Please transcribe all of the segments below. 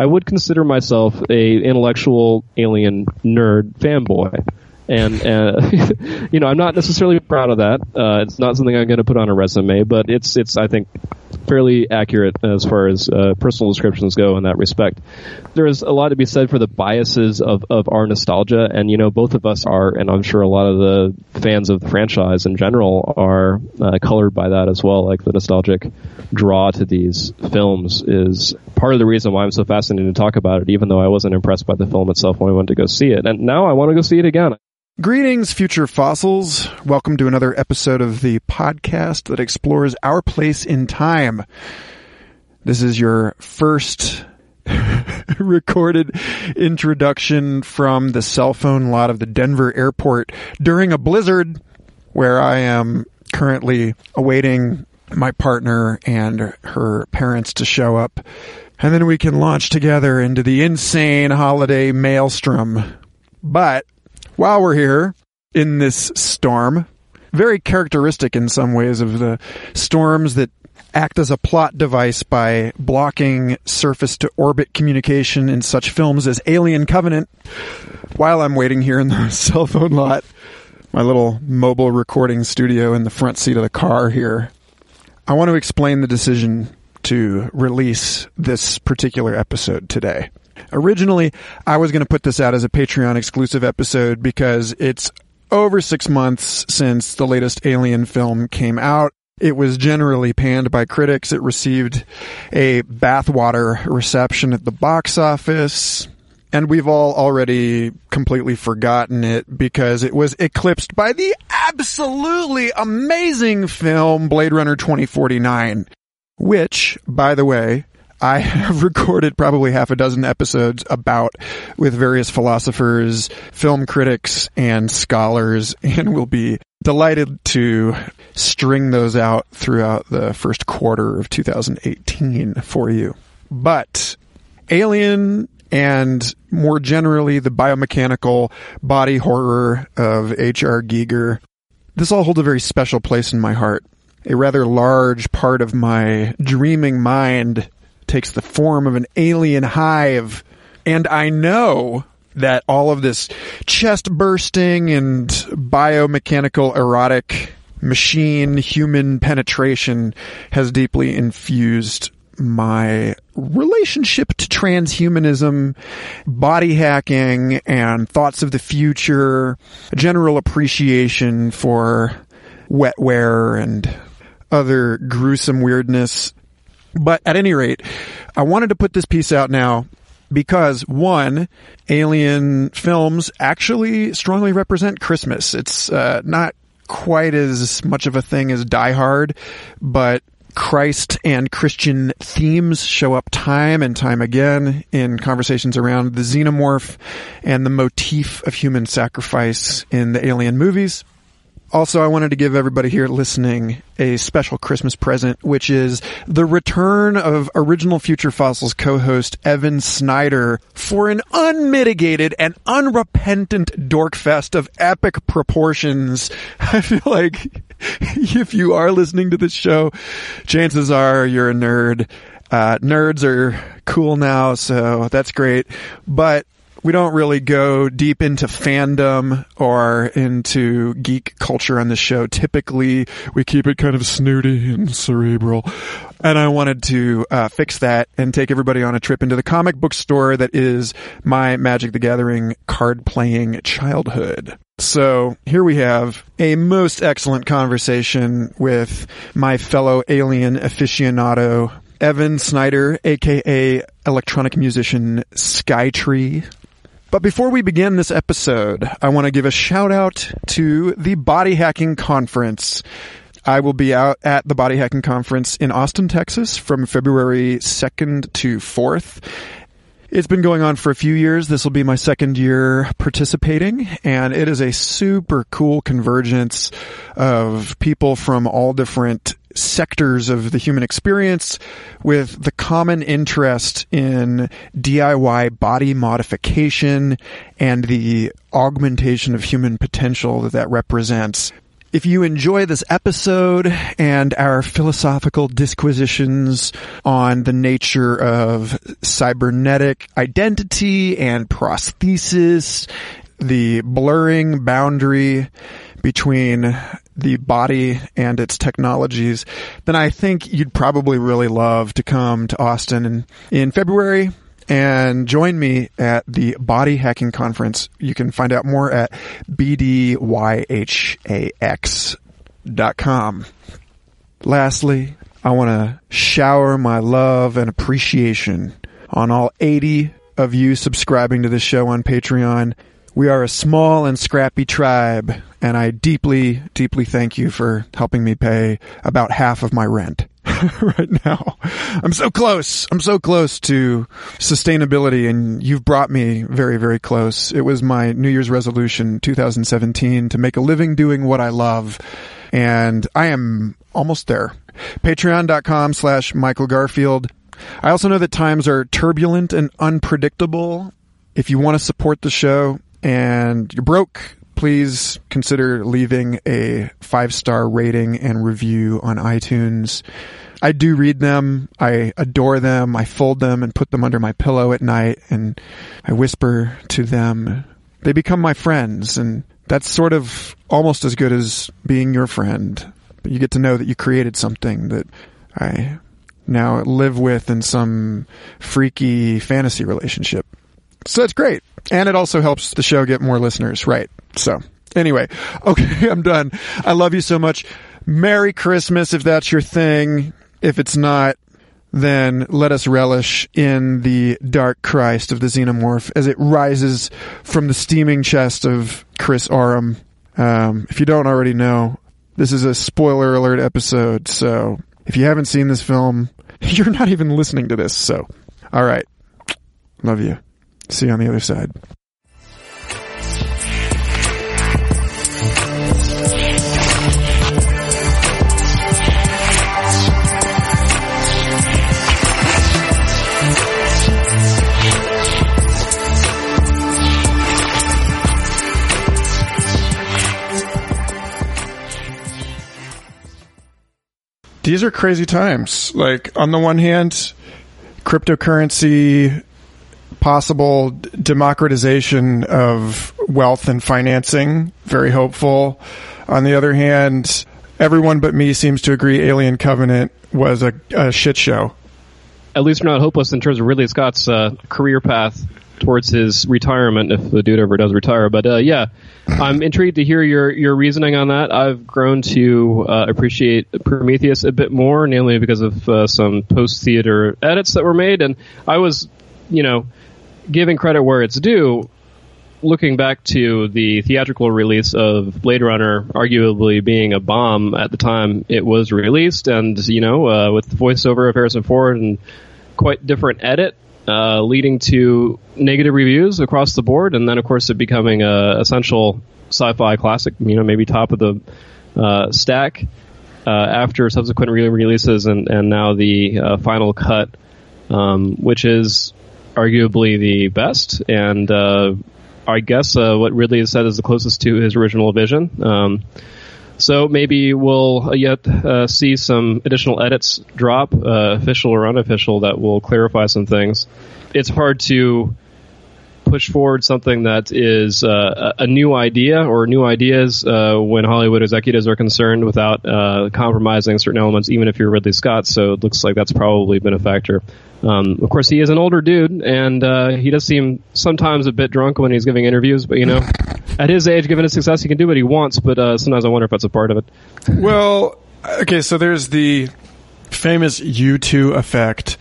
I would consider myself a intellectual alien nerd fanboy. And, you know, I'm not necessarily proud of that. It's not something I'm going to put on a resume, but it's I think, fairly accurate as far as personal descriptions go in that respect. There is a lot to be said for the biases of our nostalgia, and, you know, both of us are, and I'm sure a lot of the fans of the franchise in general are colored by that as well. Like, the nostalgic draw to these films is part of the reason why I'm so fascinated to talk about it, even though I wasn't impressed by the film itself when I went to go see it. And now I want to go see it again. Greetings, Future Fossils. Welcome to another episode of the podcast that explores our place in time. This is your first recorded introduction from the cell phone lot of the Denver airport during a blizzard, where I am currently awaiting my partner and her parents to show up, and then we can launch together into the insane holiday maelstrom. But while we're here in this storm, very characteristic in some ways of the storms that act as a plot device by blocking surface-to-orbit communication in such films as Alien Covenant, while I'm waiting here in the cell phone lot, my little mobile recording studio in the front seat of the car here, I want to explain the decision to release this particular episode today. Originally, I was going to put this out as a Patreon exclusive episode because it's over 6 months since the latest Alien film came out. It was generally panned by critics. It received a bathwater reception at the box office, and we've all already completely forgotten it because it was eclipsed by the absolutely amazing film Blade Runner 2049, which, by the way, I have recorded probably half a dozen episodes about with various philosophers, film critics, and scholars, and will be delighted to string those out throughout the first quarter of 2018 for you. But Alien, and more generally the biomechanical body horror of H.R. Giger, this all holds a very special place in my heart. A rather large part of my dreaming mind takes the form of an alien hive, and I know that all of this chest bursting and biomechanical erotic machine human penetration has deeply infused my relationship to transhumanism, body hacking, and thoughts of the future, a general appreciation for wetware and other gruesome weirdness. But at any rate, I wanted to put this piece out now because, one, alien films actually strongly represent Christmas. It's not quite as much of a thing as Die Hard, but Christ and Christian themes show up time and time again in conversations around the xenomorph and the motif of human sacrifice in the Alien movies. Also, I wanted to give everybody here listening a special Christmas present, which is the return of original Future Fossils co-host Evan Snyder for an unmitigated and unrepentant dorkfest of epic proportions. I feel like if you are listening to this show, chances are you're a nerd. Nerds are cool now, so that's great. But we don't really go deep into fandom or into geek culture on the show. Typically, we keep it kind of snooty and cerebral. And I wanted to fix that and take everybody on a trip into the comic book store that is my Magic the Gathering card-playing childhood. So here we have a most excellent conversation with my fellow alien aficionado, Evan Snyder, a.k.a. electronic musician Skytree. But before we begin this episode, I want to give a shout out to the Body Hacking Conference. I will be out at the Body Hacking Conference in Austin, Texas from February 2nd to 4th. It's been going on for a few years. This will be my second year participating, and it is a super cool convergence of people from all different sectors of the human experience with the common interest in DIY body modification and the augmentation of human potential that represents. If you enjoy this episode and our philosophical disquisitions on the nature of cybernetic identity and prosthesis, the blurring boundary between the body and its technologies, then I think you'd probably really love to come to Austin in February and join me at the Body Hacking Conference. You can find out more at bdyhax.com. Lastly, I want to shower my love and appreciation on all 80 of you subscribing to this show on Patreon. We are a small and scrappy tribe, and I deeply, deeply thank you for helping me pay about half of my rent right now. I'm so close. I'm so close to sustainability, and you've brought me very, very close. It was my New Year's resolution 2017 to make a living doing what I love, and I am almost there. Patreon.com/Michael Garfield. I also know that times are turbulent and unpredictable. If you want to support the show and you're broke, please consider leaving a 5-star rating and review on iTunes. I do read them. I adore them. I fold them and put them under my pillow at night, and I whisper to them. They become my friends, and that's sort of almost as good as being your friend. But you get to know that you created something that I now live with in some freaky fantasy relationship. So that's great. And it also helps the show get more listeners, right? So anyway, okay, I'm done. I love you so much. Merry Christmas if that's your thing. If it's not, then let us relish in the dark Christ of the xenomorph as it rises from the steaming chest of Chris Arum. If you don't already know, this is a spoiler alert episode. So if you haven't seen this film, you're not even listening to this. So, all right. Love you. See you on the other side. These are crazy times. Like, on the one hand, cryptocurrency, possible democratization of wealth and financing, very hopeful. On the other hand, everyone but me seems to agree Alien Covenant was a shit show. At least we're not hopeless in terms of Ridley Scott's career path towards his retirement, if the dude ever does retire. But yeah, I'm intrigued to hear your reasoning on that. I've grown to appreciate Prometheus a bit more, namely because of some post-theater edits that were made. And I was, you know, giving credit where it's due, looking back to the theatrical release of Blade Runner arguably being a bomb at the time it was released, and, you know, with the voiceover of Harrison Ford and quite different edit, leading to negative reviews across the board, and then, of course, it becoming an essential sci-fi classic, you know, maybe top of the stack after subsequent releases, and now the final cut, which is arguably the best, and I guess what Ridley has said is the closest to his original vision. So maybe we'll yet see some additional edits drop, official or unofficial, that will clarify some things. It's hard to push forward something that is a new idea or new ideas when Hollywood executives are concerned without compromising certain elements, even if you're Ridley Scott. So it looks like that's probably been a factor. Of course, he is an older dude, and he does seem sometimes a bit drunk when he's giving interviews. But, you know, at his age, given his success, he can do what he wants. But sometimes I wonder if that's a part of it. Well, okay, so there's the famous U2 effect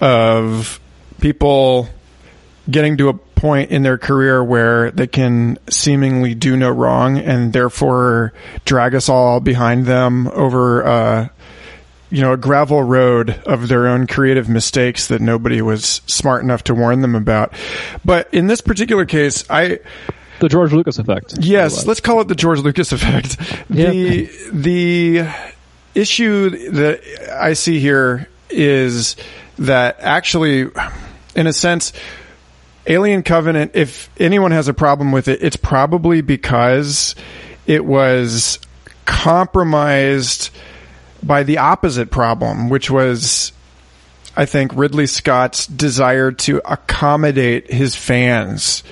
of people getting to a point in their career where they can seemingly do no wrong and therefore drag us all behind them over you know, a gravel road of their own creative mistakes that nobody was smart enough to warn them about. But in this particular case, the George Lucas effect. Yes, let's call it the George Lucas effect. Yeah. The issue that I see here is that actually, in a sense, Alien Covenant, if anyone has a problem with it, it's probably because it was compromised by the opposite problem, which was, I think, Ridley Scott's desire to accommodate his fans.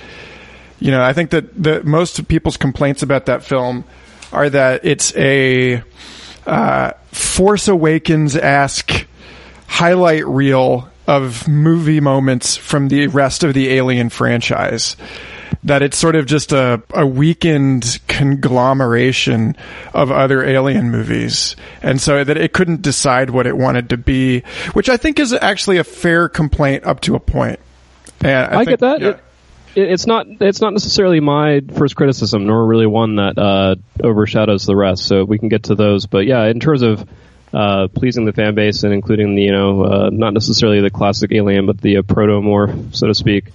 You know, I think that most of people's complaints about that film are that it's a Force Awakens-esque highlight reel of movie moments from the rest of the Alien franchise. That it's sort of just a weakened conglomeration of other Alien movies. And so that it couldn't decide what it wanted to be, which I think is actually a fair complaint up to a point. And I think, get that. Yeah. It's not necessarily my first criticism, nor really one that overshadows the rest. So we can get to those. But yeah, in terms of pleasing the fan base and including the, not necessarily the classic Alien, but the protomorph, so to speak,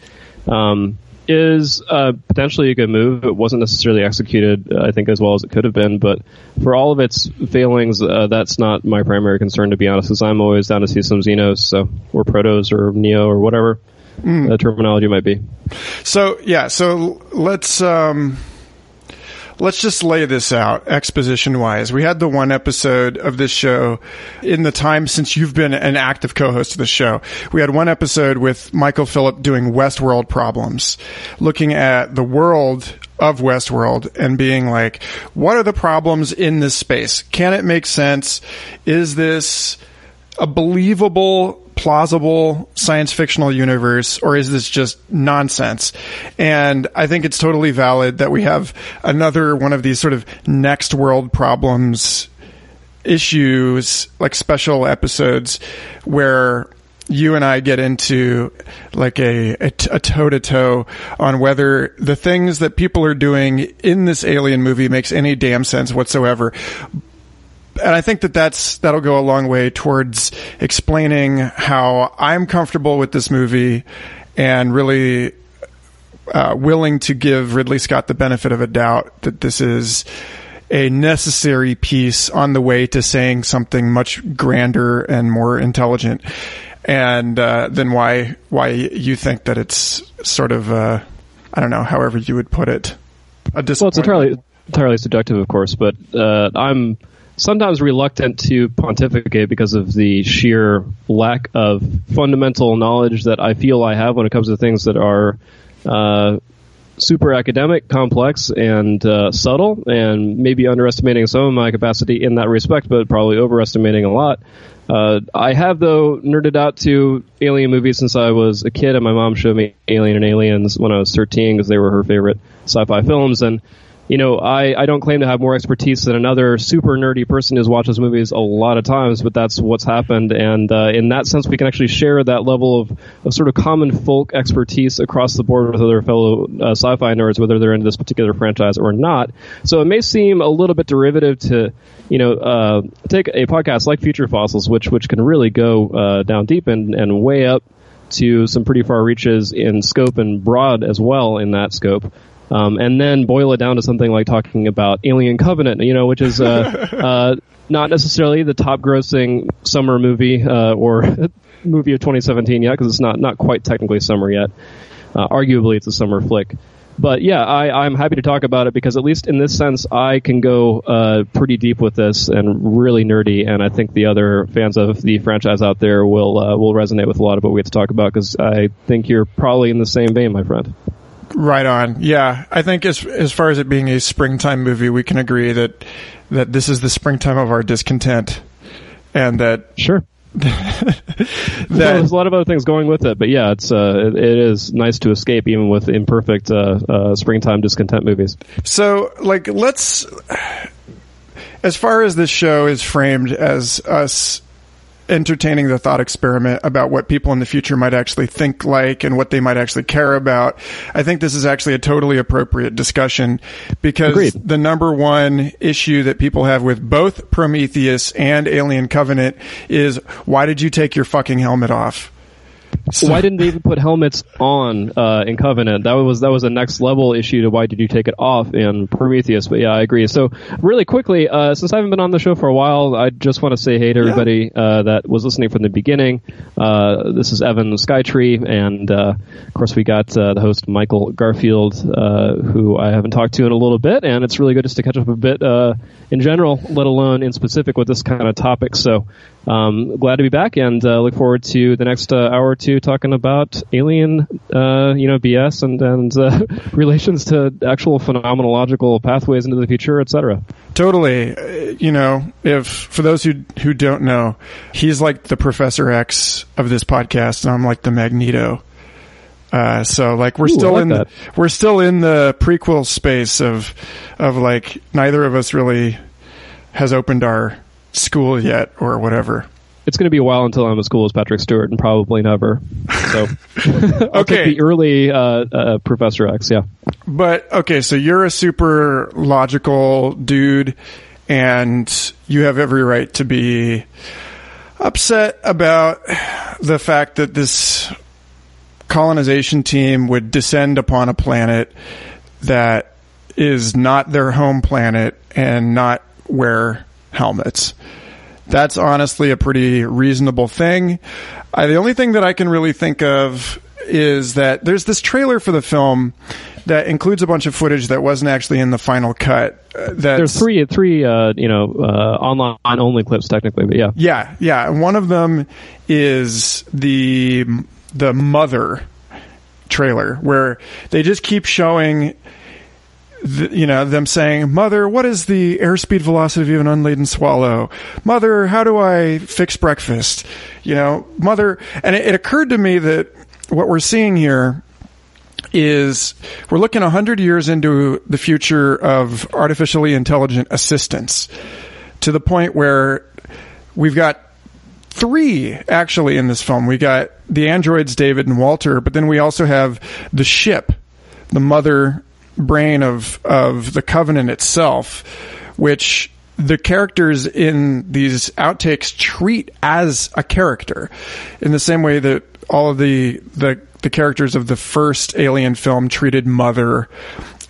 is potentially a good move. It wasn't necessarily executed, I think, as well as it could have been. But for all of its failings, that's not my primary concern, to be honest, because I'm always down to see some Xenos, so, or Protos or Neo or whatever the terminology might be. So, yeah, so let's just lay this out exposition-wise. We had the one episode of this show in the time since you've been an active co-host of the show. We had one episode with Michael Phillip doing Westworld problems, looking at the world of Westworld and being like, what are the problems in this space? Can it make sense? Is this a believable, plausible science fictional universe, or is this just nonsense? And I think it's totally valid that we have another one of these sort of next world problems issues, like special episodes where you and I get into like a toe-to-toe on whether the things that people are doing in this Alien movie makes any damn sense whatsoever. And I think that that'll go a long way towards explaining how I'm comfortable with this movie and really willing to give Ridley Scott the benefit of a doubt that this is a necessary piece on the way to saying something much grander and more intelligent. And then why you think that it's sort of, I don't know, however you would put it, a disappointment. Well, it's entirely subjective, of course, but I'm sometimes reluctant to pontificate because of the sheer lack of fundamental knowledge that I feel I have when it comes to things that are super academic, complex, and subtle, and maybe underestimating some of my capacity in that respect, but probably overestimating a lot. I have, though, nerded out to Alien movies since I was a kid, and my mom showed me Alien and Aliens when I was 13 because they were her favorite sci-fi films, and you know, I don't claim to have more expertise than another super nerdy person who's watches movies a lot of times, but that's what's happened. And in that sense, we can actually share that level of sort of common folk expertise across the board with other fellow sci-fi nerds, whether they're into this particular franchise or not. So it may seem a little bit derivative to, take a podcast like Future Fossils, which can really go down deep and way up to some pretty far reaches in scope and broad as well in that scope. And then boil it down to something like talking about Alien Covenant, which is not necessarily the top-grossing summer movie or movie of 2017 yet, because it's not quite technically summer yet. Arguably, it's a summer flick. But yeah, I'm happy to talk about it because at least in this sense, I can go pretty deep with this and really nerdy. And I think the other fans of the franchise out there will resonate with a lot of what we have to talk about, because I think you're probably in the same vein, my friend. Right on. Yeah, I think as far as it being a springtime movie, we can agree that this is the springtime of our discontent, and that sure. There's a lot of other things going with it, but yeah, it's it is nice to escape even with imperfect springtime discontent movies. So, like, let's, as far as this show is framed as us entertaining the thought experiment about what people in the future might actually think like and what they might actually care about, I think this is actually a totally appropriate discussion, because Agreed. The number one issue that people have with both Prometheus and Alien Covenant is, why did you take your fucking helmet off? So why didn't they even put helmets on in Covenant? That was a next level issue to why did you take it off in Prometheus? But yeah, I agree. So really quickly, since I haven't been on the show for a while, I just want to say hey to everybody that was listening from the beginning. This is Evan Skytree, and of course we got the host Michael Garfield, who I haven't talked to in a little bit, and it's really good just to catch up a bit in general, let alone in specific with this kind of topic. So glad to be back, and look forward to the next hour or two talking about alien, BS and relations to actual phenomenological pathways into the future, etc. Totally. For those who don't know, he's like the Professor X of this podcast, and I'm like the Magneto. We're still in the prequel space of like neither of us really has opened our school yet or whatever. It's going to be a while until I'm as cool as Patrick Stewart, and probably never. So, okay, the early Professor X, yeah. But okay, so you're a super logical dude, and you have every right to be upset about the fact that this colonization team would descend upon a planet that is not their home planet and not wear helmets. That's honestly a pretty reasonable thing. The only thing that I can really think of is that there's this trailer for the film that includes a bunch of footage that wasn't actually in the final cut. There's three online-only clips, technically, but yeah. Yeah. One of them is the Mother trailer, where they just keep showing them saying, "Mother, what is the airspeed velocity of an unladen swallow? Mother, how do I fix breakfast? Mother." And it occurred to me that what we're seeing here is we're looking 100 years into the future of artificially intelligent assistants, to the point where we've got three actually in this film. We got the androids, David and Walter, but then we also have the ship, the Mother brain of the Covenant itself, which the characters in these outtakes treat as a character, in the same way that all of the characters of the first Alien film treated Mother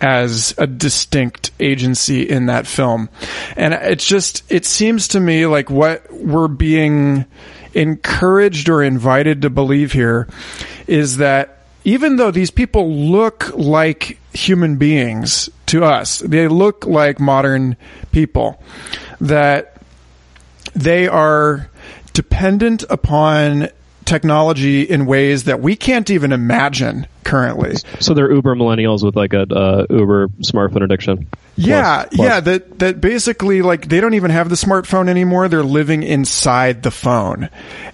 as a distinct agency in that film. And it seems to me like what we're being encouraged or invited to believe here is that even though these people look like human beings to us, they look like modern people, that they are dependent upon technology in ways that we can't even imagine currently. So they're uber millennials with like a uber smartphone addiction. That basically like they don't even have the smartphone anymore. They're living inside the phone.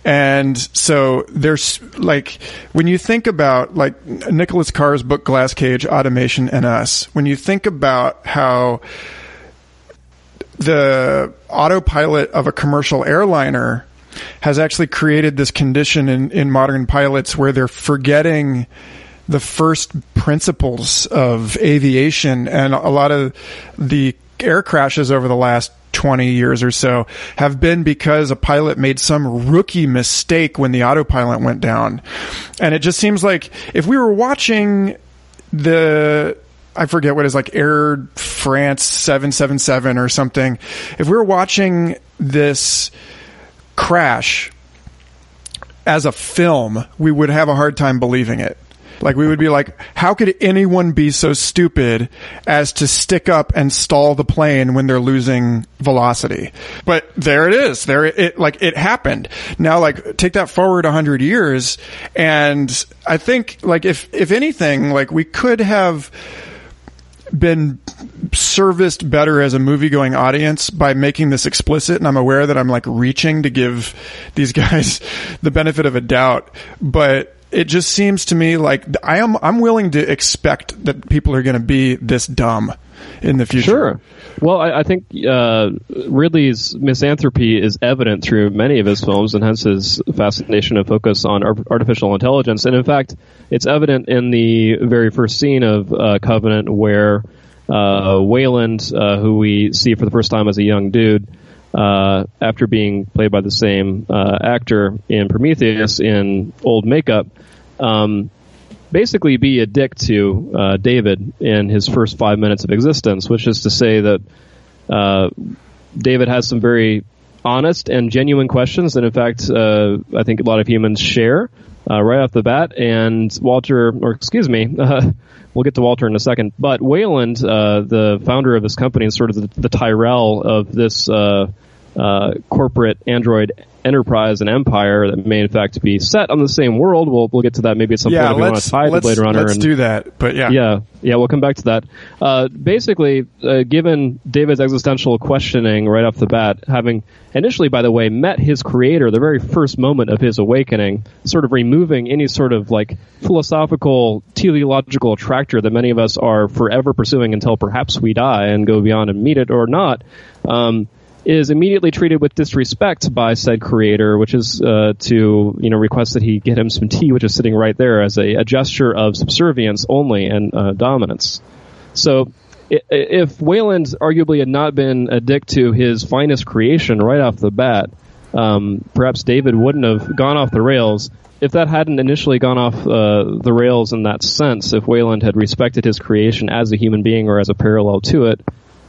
And so there's like, when you think about like Nicholas Carr's book Glass Cage, Automation and Us, when you think about how the autopilot of a commercial airliner has actually created this condition in modern pilots where they're forgetting the first principles of aviation. And a lot of the air crashes over the last 20 years or so have been because a pilot made some rookie mistake when the autopilot went down. And it just seems like if we were watching I forget what is like Air France 777 or something, if we were watching this crash as a film, we would have a hard time believing it. Like, we would be like, how could anyone be so stupid as to stick up and stall the plane when they're losing velocity? But there it is. It happened. Now, like, take that forward 100 years, and I think, like, if anything, like, we could have been serviced better as a movie-going audience by making this explicit, and I'm aware that I'm like reaching to give these guys the benefit of a doubt, but it just seems to me like I'm willing to expect that people are going to be this dumb in the future. Sure. Well, I think Ridley's misanthropy is evident through many of his films, and hence his fascination and focus on artificial intelligence. And in fact, it's evident in the very first scene of Covenant, where Weyland, who we see for the first time as a young dude, after being played by the same actor in Prometheus in old makeup, basically be a dick to David in his first 5 minutes of existence, which is to say that David has some very honest and genuine questions that, in fact, I think a lot of humans share right off the bat. And Walter, or excuse me, we'll get to Walter in a second, but Weyland, the founder of this company, is sort of the Tyrell of this corporate android enterprise and empire that may in fact be set on the same world. We'll get to that maybe at some point if we want to tie to Blade Runner. Let's do that, but yeah, we'll come back to that. Basically, given David's existential questioning right off the bat, having initially, by the way, met his creator the very first moment of his awakening, sort of removing any sort of like philosophical, teleological attractor that many of us are forever pursuing until perhaps we die and go beyond and meet it or not, is immediately treated with disrespect by said creator, which is to request that he get him some tea, which is sitting right there as a gesture of subservience only and dominance. So if Weyland arguably had not been a dick to his finest creation right off the bat, perhaps David wouldn't have gone off the rails. If that hadn't initially gone off the rails in that sense, if Weyland had respected his creation as a human being or as a parallel to it,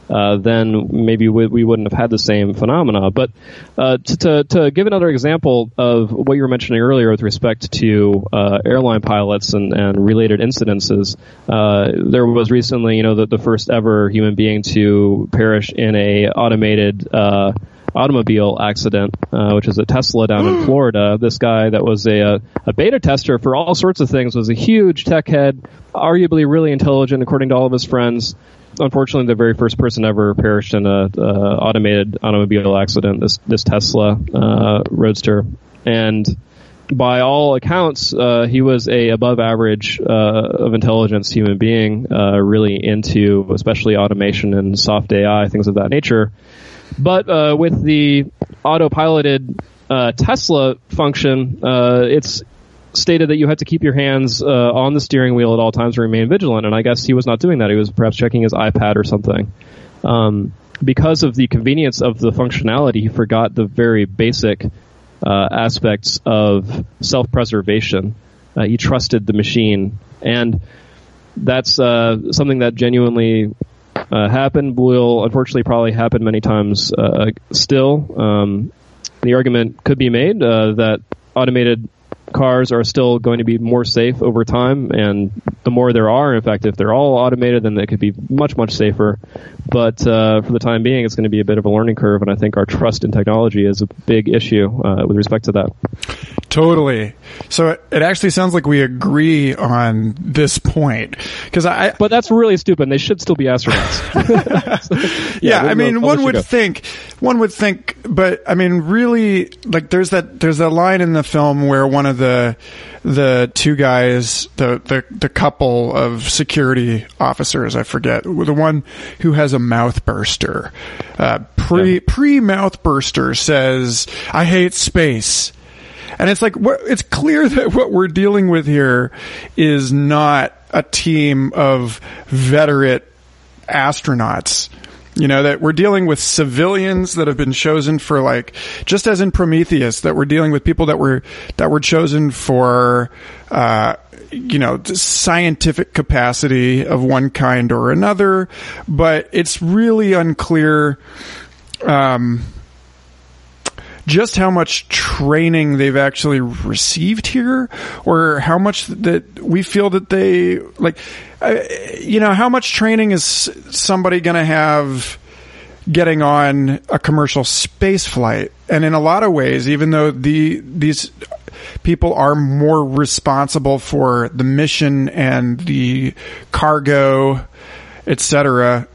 then maybe we wouldn't have had the same phenomena. But to give another example of what you were mentioning earlier with respect to airline pilots and related incidences, there was recently, the first ever human being to perish in a automated automobile accident, which is a Tesla down in Florida. This guy that was a beta tester for all sorts of things was a huge tech head, arguably really intelligent, according to all of his friends. Unfortunately, the very first person ever perished in a automated automobile accident, this Tesla Roadster. And by all accounts, he was a above average of intelligence human being, really into especially automation and soft AI, things of that nature. But with the autopiloted Tesla function, it's stated that you had to keep your hands on the steering wheel at all times to remain vigilant, and I guess he was not doing that. He was perhaps checking his iPad or something. Because of the convenience of the functionality, he forgot the very basic aspects of self-preservation. He trusted the machine, and that's something that genuinely happened, will unfortunately probably happen many times still. The argument could be made that automated cars are still going to be more safe over time, and the more there are, in fact, if they're all automated, then they could be much, much safer. But for the time being, it's going to be a bit of a learning curve, and I think our trust in technology is a big issue with respect to that. Totally. So it actually sounds like we agree on this point, because but that's really stupid. They should still be astronauts. So, I mean, one would think, but I mean, really, like there's that line in the film where one of the two guys, the couple of security officers, I forget, the one who has a mouth burster, pre mouth burster, says, "I hate space." And it's like, it's clear that what we're dealing with here is not a team of veteran astronauts. That we're dealing with civilians that have been chosen for, like, just as in Prometheus, that we're dealing with people that were chosen for, scientific capacity of one kind or another. But it's really unclear, just how much training they've actually received here, or how much that we feel that they how much training is somebody going to have getting on a commercial space flight. And in a lot of ways, even though these people are more responsible for the mission and the cargo, etc.,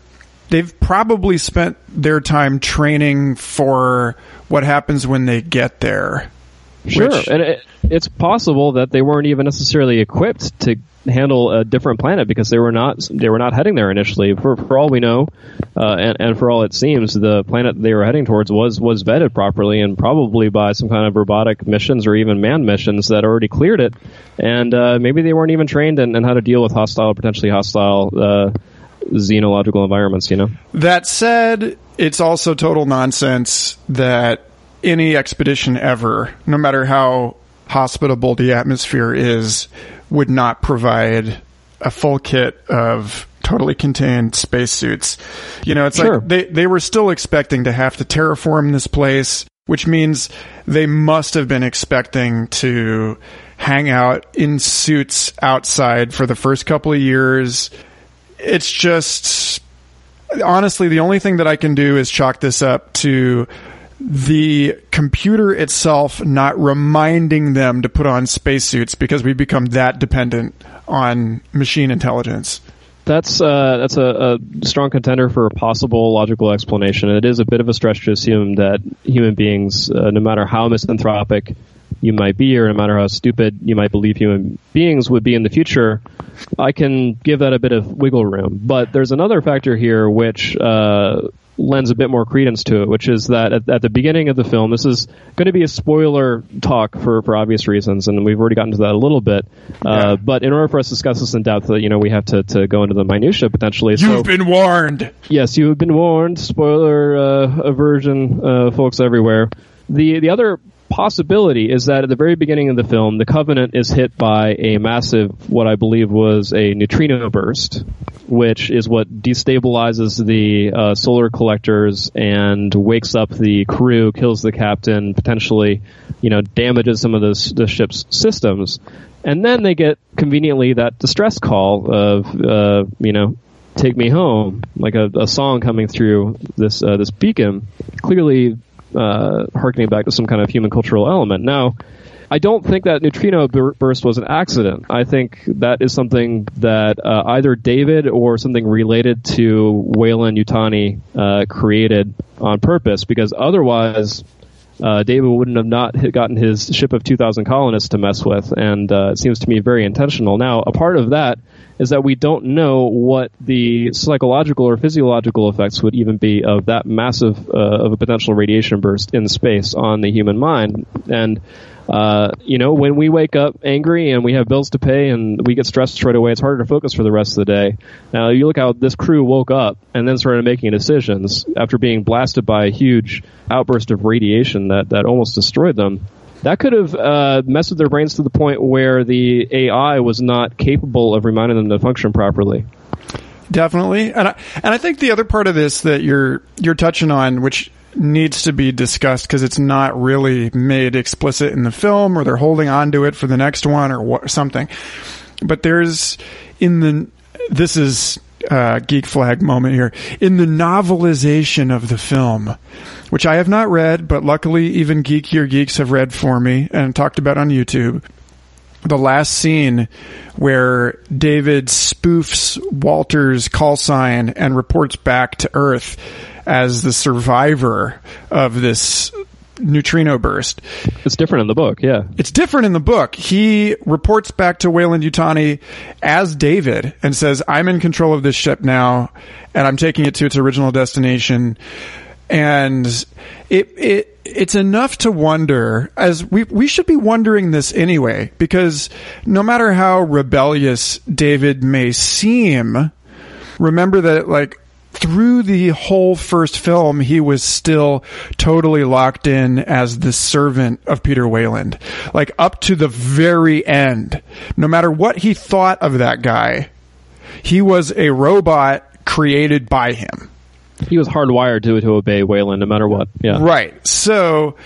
they've probably spent their time training for what happens when they get there. Sure, and it's possible that they weren't even necessarily equipped to handle a different planet, because they were not heading there initially. For all we know, and for all it seems, the planet they were heading towards was vetted properly, and probably by some kind of robotic missions or even manned missions that already cleared it. And maybe they weren't even trained in how to deal with potentially hostile xenological environments. That said, it's also total nonsense that any expedition ever, no matter how hospitable the atmosphere is, would not provide a full kit of totally contained spacesuits. You know, it's sure. Like they were still expecting to have to terraform this place, which means they must have been expecting to hang out in suits outside for the first couple of years. It's just, honestly, the only thing that I can do is chalk this up to the computer itself not reminding them to put on spacesuits, because we become that dependent on machine intelligence. That's a strong contender for a possible logical explanation. It is a bit of a stretch to assume that human beings, no matter how misanthropic you might be, or no matter how stupid you might believe human beings would be in the future, I can give that a bit of wiggle room. But there's another factor here which lends a bit more credence to it, which is that at the beginning of the film, this is going to be a spoiler talk for obvious reasons, and we've already gotten to that a little bit. But in order for us to discuss this in depth, you know, we have to go into the minutiae potentially. You've been warned! Yes, you've been warned. Spoiler aversion, folks everywhere. The other possibility is that at the very beginning of the film, the Covenant is hit by a massive, what I believe was a neutrino burst, which is what destabilizes the solar collectors and wakes up the crew, kills the captain, potentially, you know, damages some of the ship's systems. And then they get, conveniently, that distress call of, you know, take me home, like a song coming through this this beacon. Clearly harkening back to some kind of human cultural element. Now, I don't think that neutrino burst was an accident. I think that is something that either David or something related to Weyland-Yutani created on purpose, because otherwise David wouldn't have gotten his ship of 2,000 colonists to mess with, and it seems to me very intentional. Now, a part of that is that we don't know what the psychological or physiological effects would even be of that massive of a potential radiation burst in space on the human mind. And, you know, when we wake up angry and we have bills to pay and we get stressed right away, it's harder to focus for the rest of the day. Now, you look how this crew woke up and then started making decisions after being blasted by a huge outburst of radiation that almost destroyed them. That could have messed with their brains to the point where the AI was not capable of reminding them to function properly. Definitely. And I think the other part of this that you're touching on, which needs to be discussed because it's not really made explicit in the film, or they're holding on to it for the next one or something. But there's this is geek flag moment here. In the novelization of the film, which I have not read, but luckily even geekier geeks have read for me and talked about on YouTube, the last scene where David spoofs Walter's call sign and reports back to Earth as the survivor of this neutrino burst. It's different in the book, yeah. It's different in the book. He reports back to Weyland-Yutani as David and says, I'm in control of this ship now, and I'm taking it to its original destination. And it's enough to wonder, as we should be wondering this anyway, because no matter how rebellious David may seem, remember that, like, through the whole first film, he was still totally locked in as the servant of Peter Weyland. Like, up to the very end, no matter what he thought of that guy, he was a robot created by him. He was hardwired to obey Weyland no matter what. Yeah. Right. So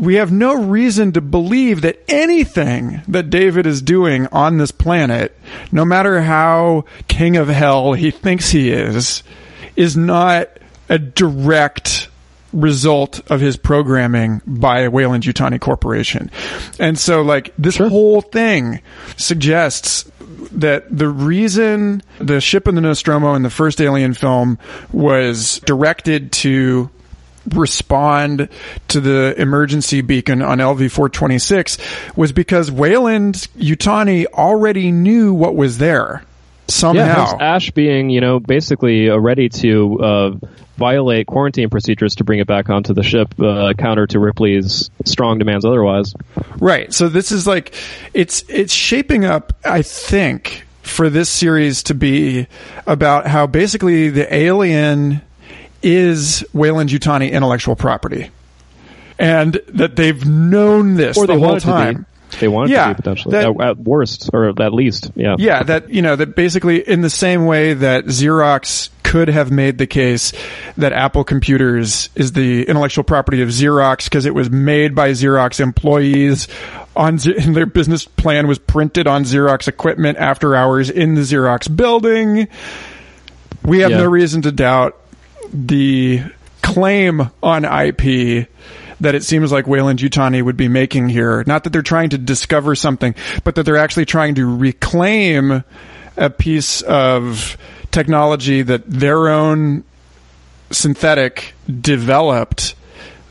we have no reason to believe that anything that David is doing on this planet, no matter how king of hell he thinks he is not a direct result of his programming by Weyland-Yutani Corporation. And so, like, this sure. whole thing suggests that the reason the ship in the Nostromo in the first Alien film was directed to respond to the emergency beacon on LV-426 was because Weyland-Yutani already knew what was there. Somehow. Yeah, Ash being, you know, basically ready to violate quarantine procedures to bring it back onto the ship, counter to Ripley's strong demands otherwise. Right. So this is like, it's shaping up, I think, for this series to be about how basically the alien is Weyland-Yutani intellectual property, and that they've known this the whole time. They wanted to be, potentially, at worst, or at least, yeah. That, you know, that basically in the same way that Xerox could have made the case that Apple computers is the intellectual property of Xerox because it was made by Xerox employees on, and their business plan was printed on Xerox equipment after hours in the Xerox building. We have no reason to doubt the claim on IP that it seems like Weyland-Yutani would be making here. Not that they're trying to discover something, but that they're actually trying to reclaim a piece of technology that their own synthetic developed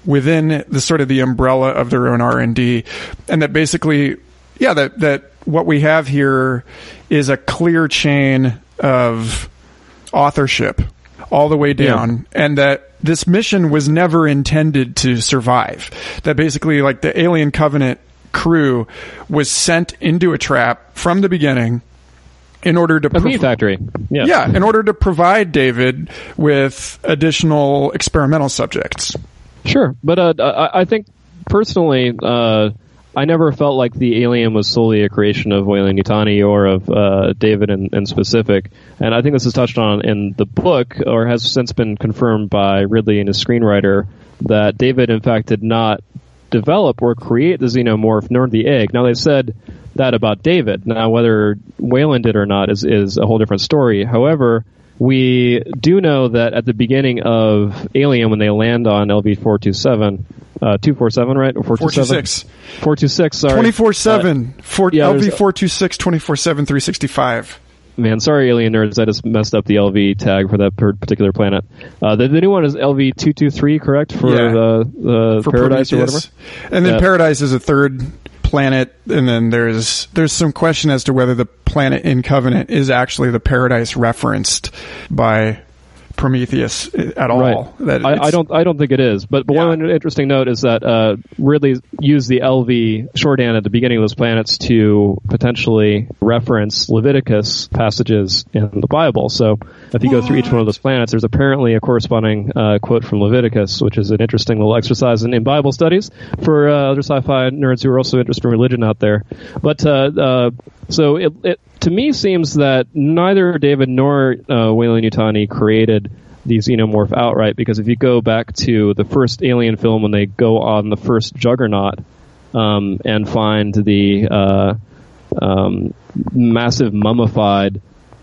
within the sort of the umbrella of their own R&D. And that basically, that what we have here is a clear chain of authorship all the way down, and that this mission was never intended to survive. That basically, like, the Alien Covenant crew was sent into a trap from the beginning in order to in order to provide David with additional experimental subjects. Sure, but I think personally, I never felt like the alien was solely a creation of Weyland-Yutani or of David in specific. And I think this is touched on in the book, or has since been confirmed by Ridley and his screenwriter, that David, in fact, did not develop or create the xenomorph nor the egg. Now, they said that about David. Now, whether Weyland did or not is a whole different story. However, we do know that at the beginning of Alien, when they land on LV-427, 247, right? Or 426. 426, sorry. 247. LV-426, 247, 365. Man, sorry, alien nerds. I just messed up the LV tag for that particular planet. The new one is LV-223, correct? For the for Paradise, Prometheus, or whatever? And then Paradise is a third planet, and then there's some question as to whether the planet in Covenant is actually the Paradise referenced by Prometheus at all. Right. That I don't think it is. But one interesting note is that Ridley used the LV shorthand at the beginning of those planets to potentially reference Leviticus passages in the Bible. So if you go through each one of those planets, there's apparently a corresponding quote from Leviticus, which is an interesting little exercise in Bible studies for other sci-fi nerds who are also interested in religion out there. But so it to me seems that neither David nor Weyland-Yutani created the xenomorph outright, because if you go back to the first Alien film when they go on the first Juggernaut and find the massive mummified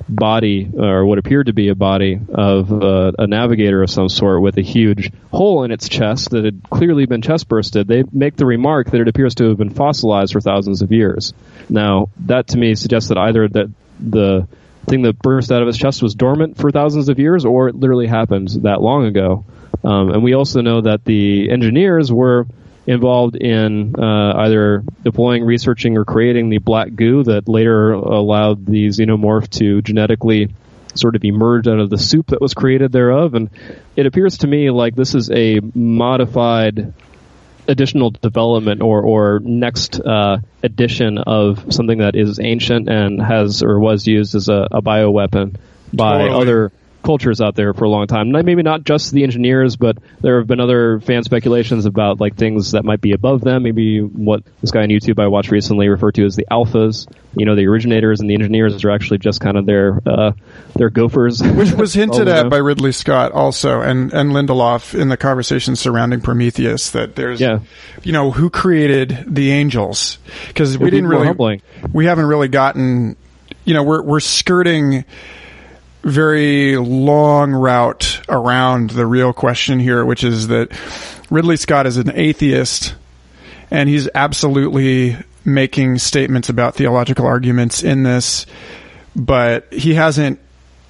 body, or what appeared to be a body of a navigator of some sort with a huge hole in its chest that had clearly been chest bursted, they make the remark that it appears to have been fossilized for thousands of years. Now, that to me suggests that either that the thing that burst out of its chest was dormant for thousands of years, or it literally happened that long ago. And we also know that the engineers were involved in either deploying, researching, or creating the black goo that later allowed the xenomorph to genetically sort of emerge out of the soup that was created thereof. And it appears to me like this is a modified additional development or next edition of something that is ancient and has or was used as a bioweapon by other cultures out there for a long time. Maybe not just the engineers, but there have been other fan speculations about like things that might be above them. Maybe what this guy on YouTube I watched recently referred to as the alphas. You know, the originators and the engineers are actually just kind of their gophers, which was hinted at by Ridley Scott also and Lindelof in the conversation surrounding Prometheus. That there's, you know, who created the angels? Because we didn't really, we haven't really gotten, you know, we're skirting very long route around the real question here, which is that Ridley Scott is an atheist, and he's absolutely making statements about theological arguments in this, but he hasn't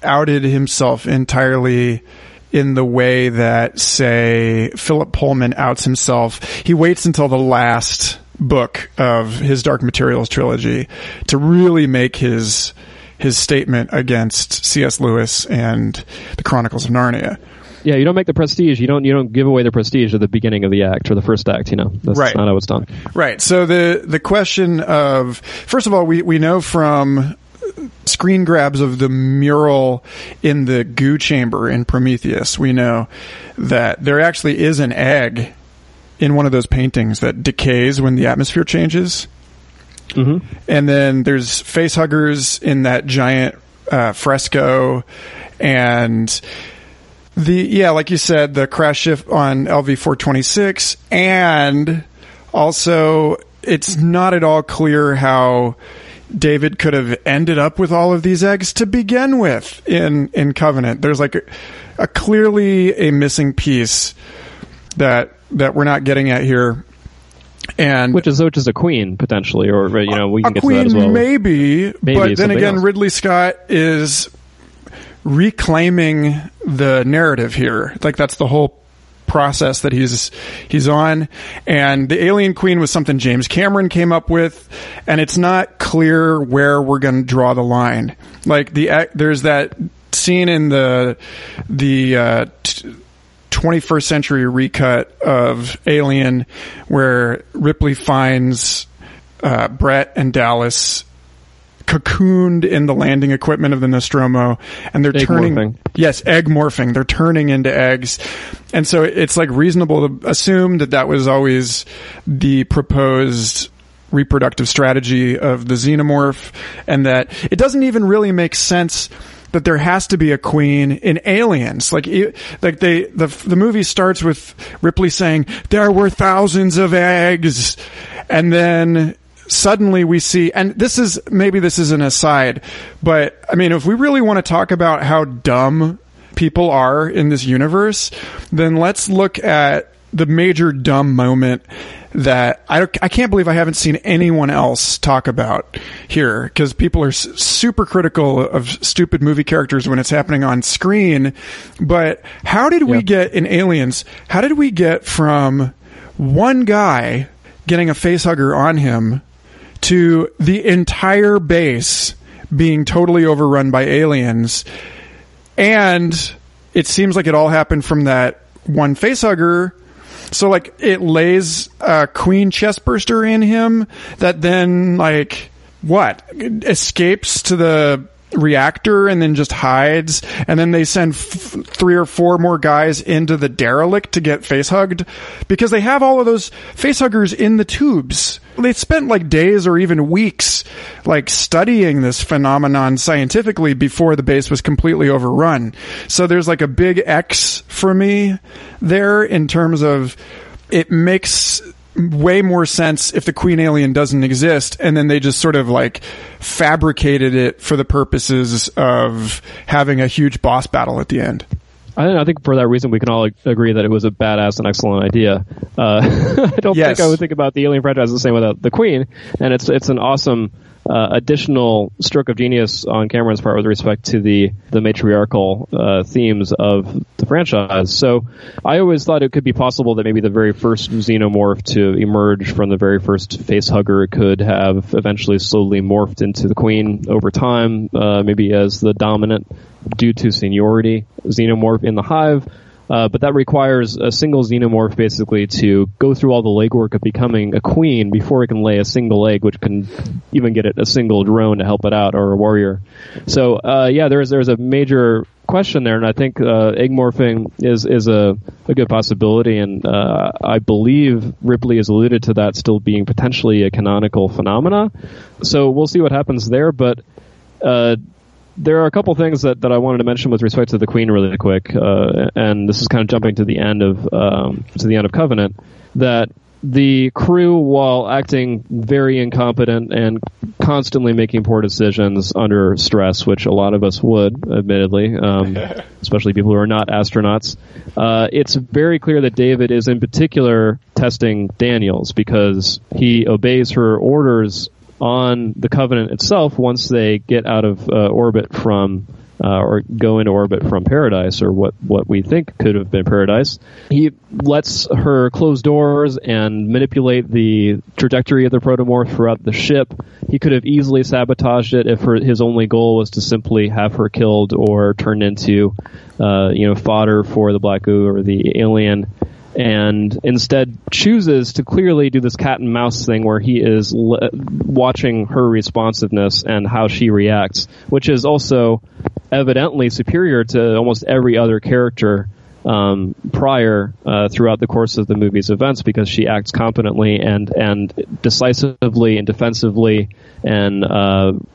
outed himself entirely in the way that, say, Philip Pullman outs himself. He waits until the last book of his Dark Materials trilogy to really make his statement against C.S. Lewis and the Chronicles of Narnia. Yeah, you don't make the prestige. You don't give away the prestige at the beginning of the act or the first act, you know. That's not how it's done. Right. So the question of, first of all, we know from screen grabs of the mural in the goo chamber in Prometheus, we know that there actually is an egg in one of those paintings that decays when the atmosphere changes. Mm-hmm. And then there's facehuggers in that giant fresco, and the like you said, the crash shift on LV-426, and also it's not at all clear how David could have ended up with all of these eggs to begin with in Covenant. There's like a clearly a missing piece that we're not getting at here. And which is a queen potentially, or you know, we can get to that as well. Maybe but then again, else. Ridley Scott is reclaiming the narrative here. Like that's the whole process that he's on. And the Alien Queen was something James Cameron came up with, and it's not clear where we're going to draw the line. Like there's that scene in the 21st century recut of Alien where Ripley finds Brett and Dallas cocooned in the landing equipment of the Nostromo, and they're egg morphing. They're turning into eggs. And so it's like reasonable to assume that was always the proposed reproductive strategy of the xenomorph, and that it doesn't even really make sense that there has to be a queen in Aliens. Like the movie starts with Ripley saying, "There were thousands of eggs," and then suddenly we see, and this is an aside, but I mean, if we really want to talk about how dumb people are in this universe, then let's look at the major dumb moment that I can't believe I haven't seen anyone else talk about here, because people are super critical of stupid movie characters when it's happening on screen. But how did we get in Aliens? How did we get from one guy getting a facehugger on him to the entire base being totally overrun by aliens? And it seems like it all happened from that one facehugger. So like it lays a queen chestburster in him that then like escapes to the reactor and then just hides, and then they send three or four more guys into the derelict to get facehugged, because they have all of those facehuggers in the tubes. They spent like days or even weeks like studying this phenomenon scientifically before the base was completely overrun. So there's like a big X for me there, in terms of it makes way more sense if the queen alien doesn't exist, and then they just sort of like fabricated it for the purposes of having a huge boss battle at the end. I think for that reason we can all agree that it was a badass and excellent idea. I don't think I would think about the Alien franchise the same without the queen, and it's an awesome additional stroke of genius on Cameron's part with respect to the matriarchal themes of the franchise. So I always thought it could be possible that maybe the very first xenomorph to emerge from the very first facehugger could have eventually slowly morphed into the queen over time, maybe as the dominant, due to seniority, xenomorph in the hive. But that requires a single xenomorph basically to go through all the legwork of becoming a queen before it can lay a single egg, which can even get it a single drone to help it out, or a warrior. So, there's a major question there, and I think egg morphing is a good possibility, and I believe Ripley has alluded to that still being potentially a canonical phenomena. So we'll see what happens there, but there are a couple things that I wanted to mention with respect to the Queen really quick, and this is kind of jumping to the end of Covenant, that the crew, while acting very incompetent and constantly making poor decisions under stress, which a lot of us would, admittedly, especially people who are not astronauts, it's very clear that David is in particular testing Daniels, because he obeys her orders on the Covenant itself once they get out of orbit from or go into orbit from Paradise, or what we think could have been Paradise. He lets her close doors and manipulate the trajectory of the protomorph throughout the ship. He could have easily sabotaged it if his only goal was to simply have her killed or turned into fodder for the black goo or the alien. and instead chooses to clearly do this cat and mouse thing where he is watching her responsiveness and how she reacts, which is also evidently superior to almost every other character prior throughout the course of the movie's events, because she acts competently and decisively and defensively and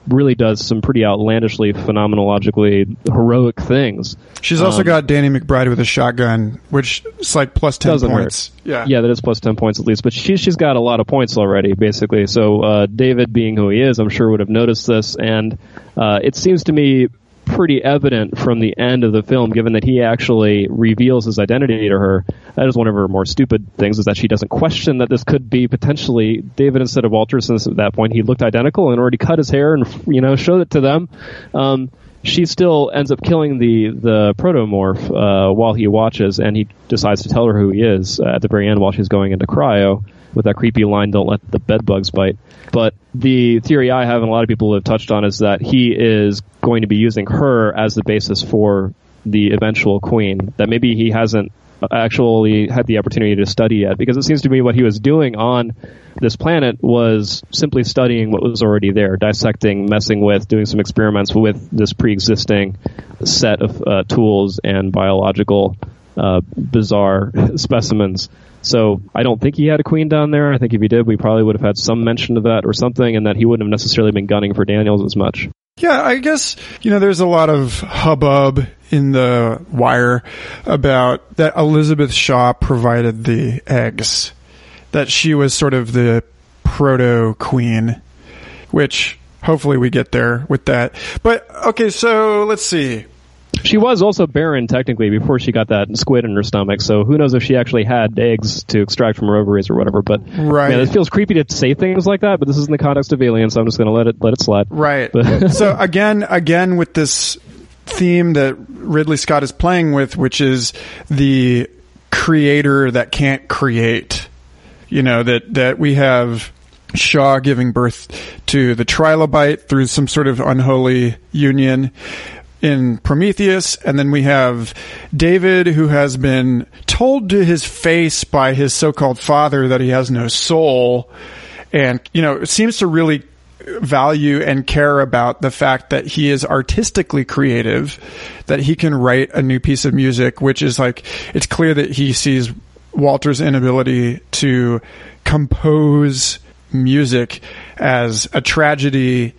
really does some pretty outlandishly, phenomenologically heroic things. She's also got Danny McBride with a shotgun, which is like plus 10 points. Yeah, that is plus 10 points at least. But she's got a lot of points already, basically. So David, being who he is, I'm sure would have noticed this. And it seems to me pretty evident from the end of the film, given that he actually reveals his identity to her. That is one of her more stupid things, is that she doesn't question that this could be potentially David instead of Walter, since at that point he looked identical and already cut his hair and, you know, showed it to them. She still ends up killing the protomorph while he watches, and he decides to tell her who he is at the very end while she's going into cryo, with that creepy line, "Don't let the bed bugs bite." But the theory I have, and a lot of people have touched on, is that he is going to be using her as the basis for the eventual queen, that maybe he hasn't actually had the opportunity to study yet, because it seems to me what he was doing on this planet was simply studying what was already there, dissecting, messing with, doing some experiments with this pre-existing set of tools and biological bizarre specimens. So I don't think he had a queen down there. I think if he did, we probably would have had some mention of that or something, and that he wouldn't have necessarily been gunning for Daniels as much. Yeah, I guess, you know, there's a lot of hubbub in The Wire about that Elizabeth Shaw provided the eggs, that she was sort of the proto-queen, which hopefully we get there with that. But, okay, so let's see. She was also barren, technically, before she got that squid in her stomach, so who knows if she actually had eggs to extract from her ovaries or whatever, but right. Man, it feels creepy to say things like that, but this is in the context of Aliens, so I'm just going to let it slide. Right. So again, with this theme that Ridley Scott is playing with, which is the creator that can't create, you know, that we have Shaw giving birth to the trilobite through some sort of unholy union in Prometheus, and then we have David, who has been told to his face by his so-called father that he has no soul, and, you know, seems to really value and care about the fact that he is artistically creative, that he can write a new piece of music, which is like, it's clear that he sees Walter's inability to compose music as a tragedy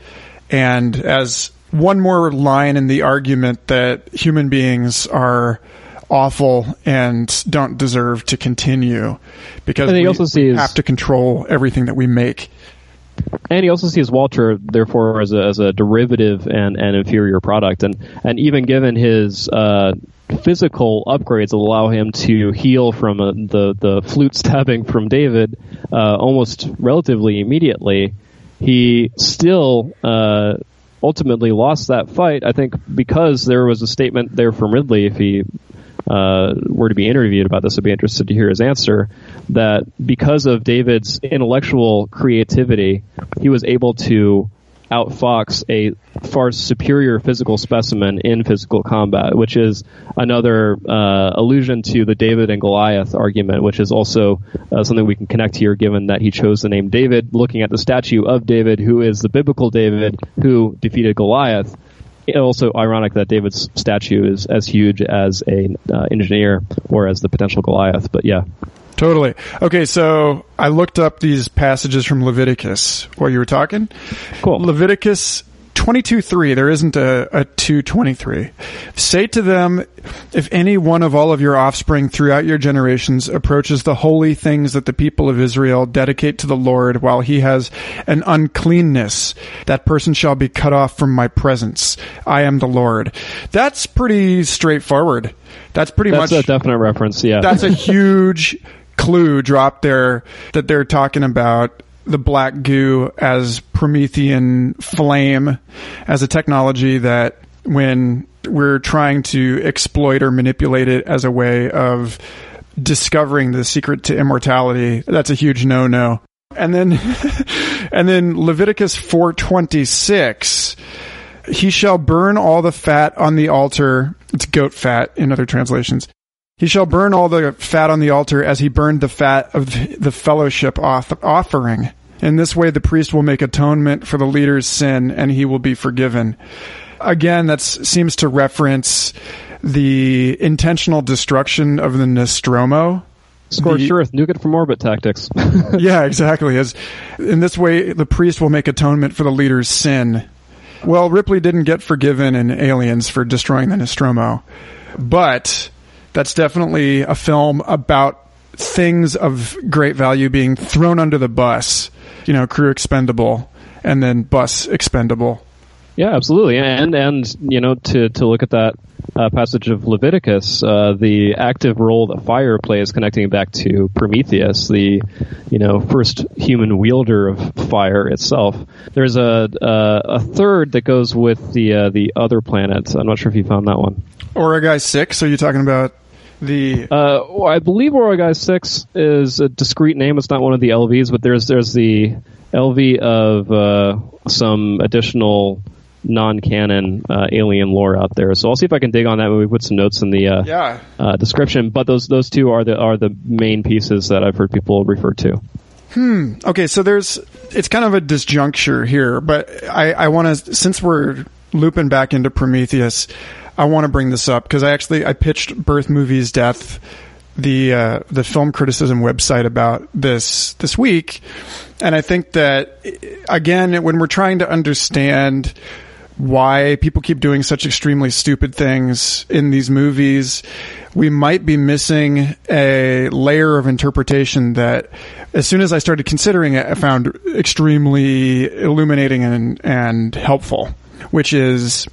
and as one more line in the argument that human beings are awful and don't deserve to continue, because we have to control everything that we make. And he also sees Walter, therefore, as a derivative and inferior product. And even given his physical upgrades that allow him to heal from the flute stabbing from David almost relatively immediately, he still ultimately lost that fight, I think, because there was a statement there from Ridley, if he were to be interviewed about this, I'd be interested to hear his answer, that because of David's intellectual creativity, he was able to outfox a far superior physical specimen in physical combat, which is another allusion to the David and Goliath argument, which is also something we can connect here, given that he chose the name David, looking at the statue of David, who is the biblical David who defeated Goliath. It's also ironic that David's statue is as huge as an engineer, or as the potential Goliath, but yeah. Totally. Okay, so I looked up these passages from Leviticus while you were talking. Cool. Leviticus 22:3. There isn't a 2:23. Say to them, if any one of all of your offspring throughout your generations approaches the holy things that the people of Israel dedicate to the Lord while he has an uncleanness, that person shall be cut off from my presence. I am the Lord. That's pretty straightforward. That's a definite reference, yeah. That's a huge clue dropped there, that they're talking about the black goo as Promethean flame, as a technology that when we're trying to exploit or manipulate it as a way of discovering the secret to immortality, that's a huge no-no. And then Leviticus 4:26, he shall burn all the fat on the altar. It's goat fat in other translations. He shall burn all the fat on the altar as he burned the fat of the fellowship offering. In this way, the priest will make atonement for the leader's sin, and he will be forgiven. Again, that seems to reference the intentional destruction of the Nostromo. Scorched Earth, nuke it from orbit tactics. Yeah, exactly. As in this way, the priest will make atonement for the leader's sin. Well, Ripley didn't get forgiven in Aliens for destroying the Nostromo, but that's definitely a film about things of great value being thrown under the bus. You know, crew expendable and then bus expendable. Yeah, absolutely. And you know, to look at that passage of Leviticus, the active role that fire plays, connecting back to Prometheus, the, you know, first human wielder of fire itself. There's a third that goes with the other planet. I'm not sure if you found that one. Origae-6, are you talking about? I believe Origae-6 is a discrete name. It's not one of the LVs, but there's the LV of some additional non-canon alien lore out there. So I'll see if I can dig on that when we put some notes in the description. But those two are the main pieces that I've heard people refer to. Okay, so it's kind of a disjuncture here, but I want to, since we're looping back into Prometheus, I want to bring this up because I pitched Birth, Movies, Death, the film criticism website, about this week. And I think that, again, when we're trying to understand why people keep doing such extremely stupid things in these movies, we might be missing a layer of interpretation that, as soon as I started considering it, I found extremely illuminating and helpful, which is,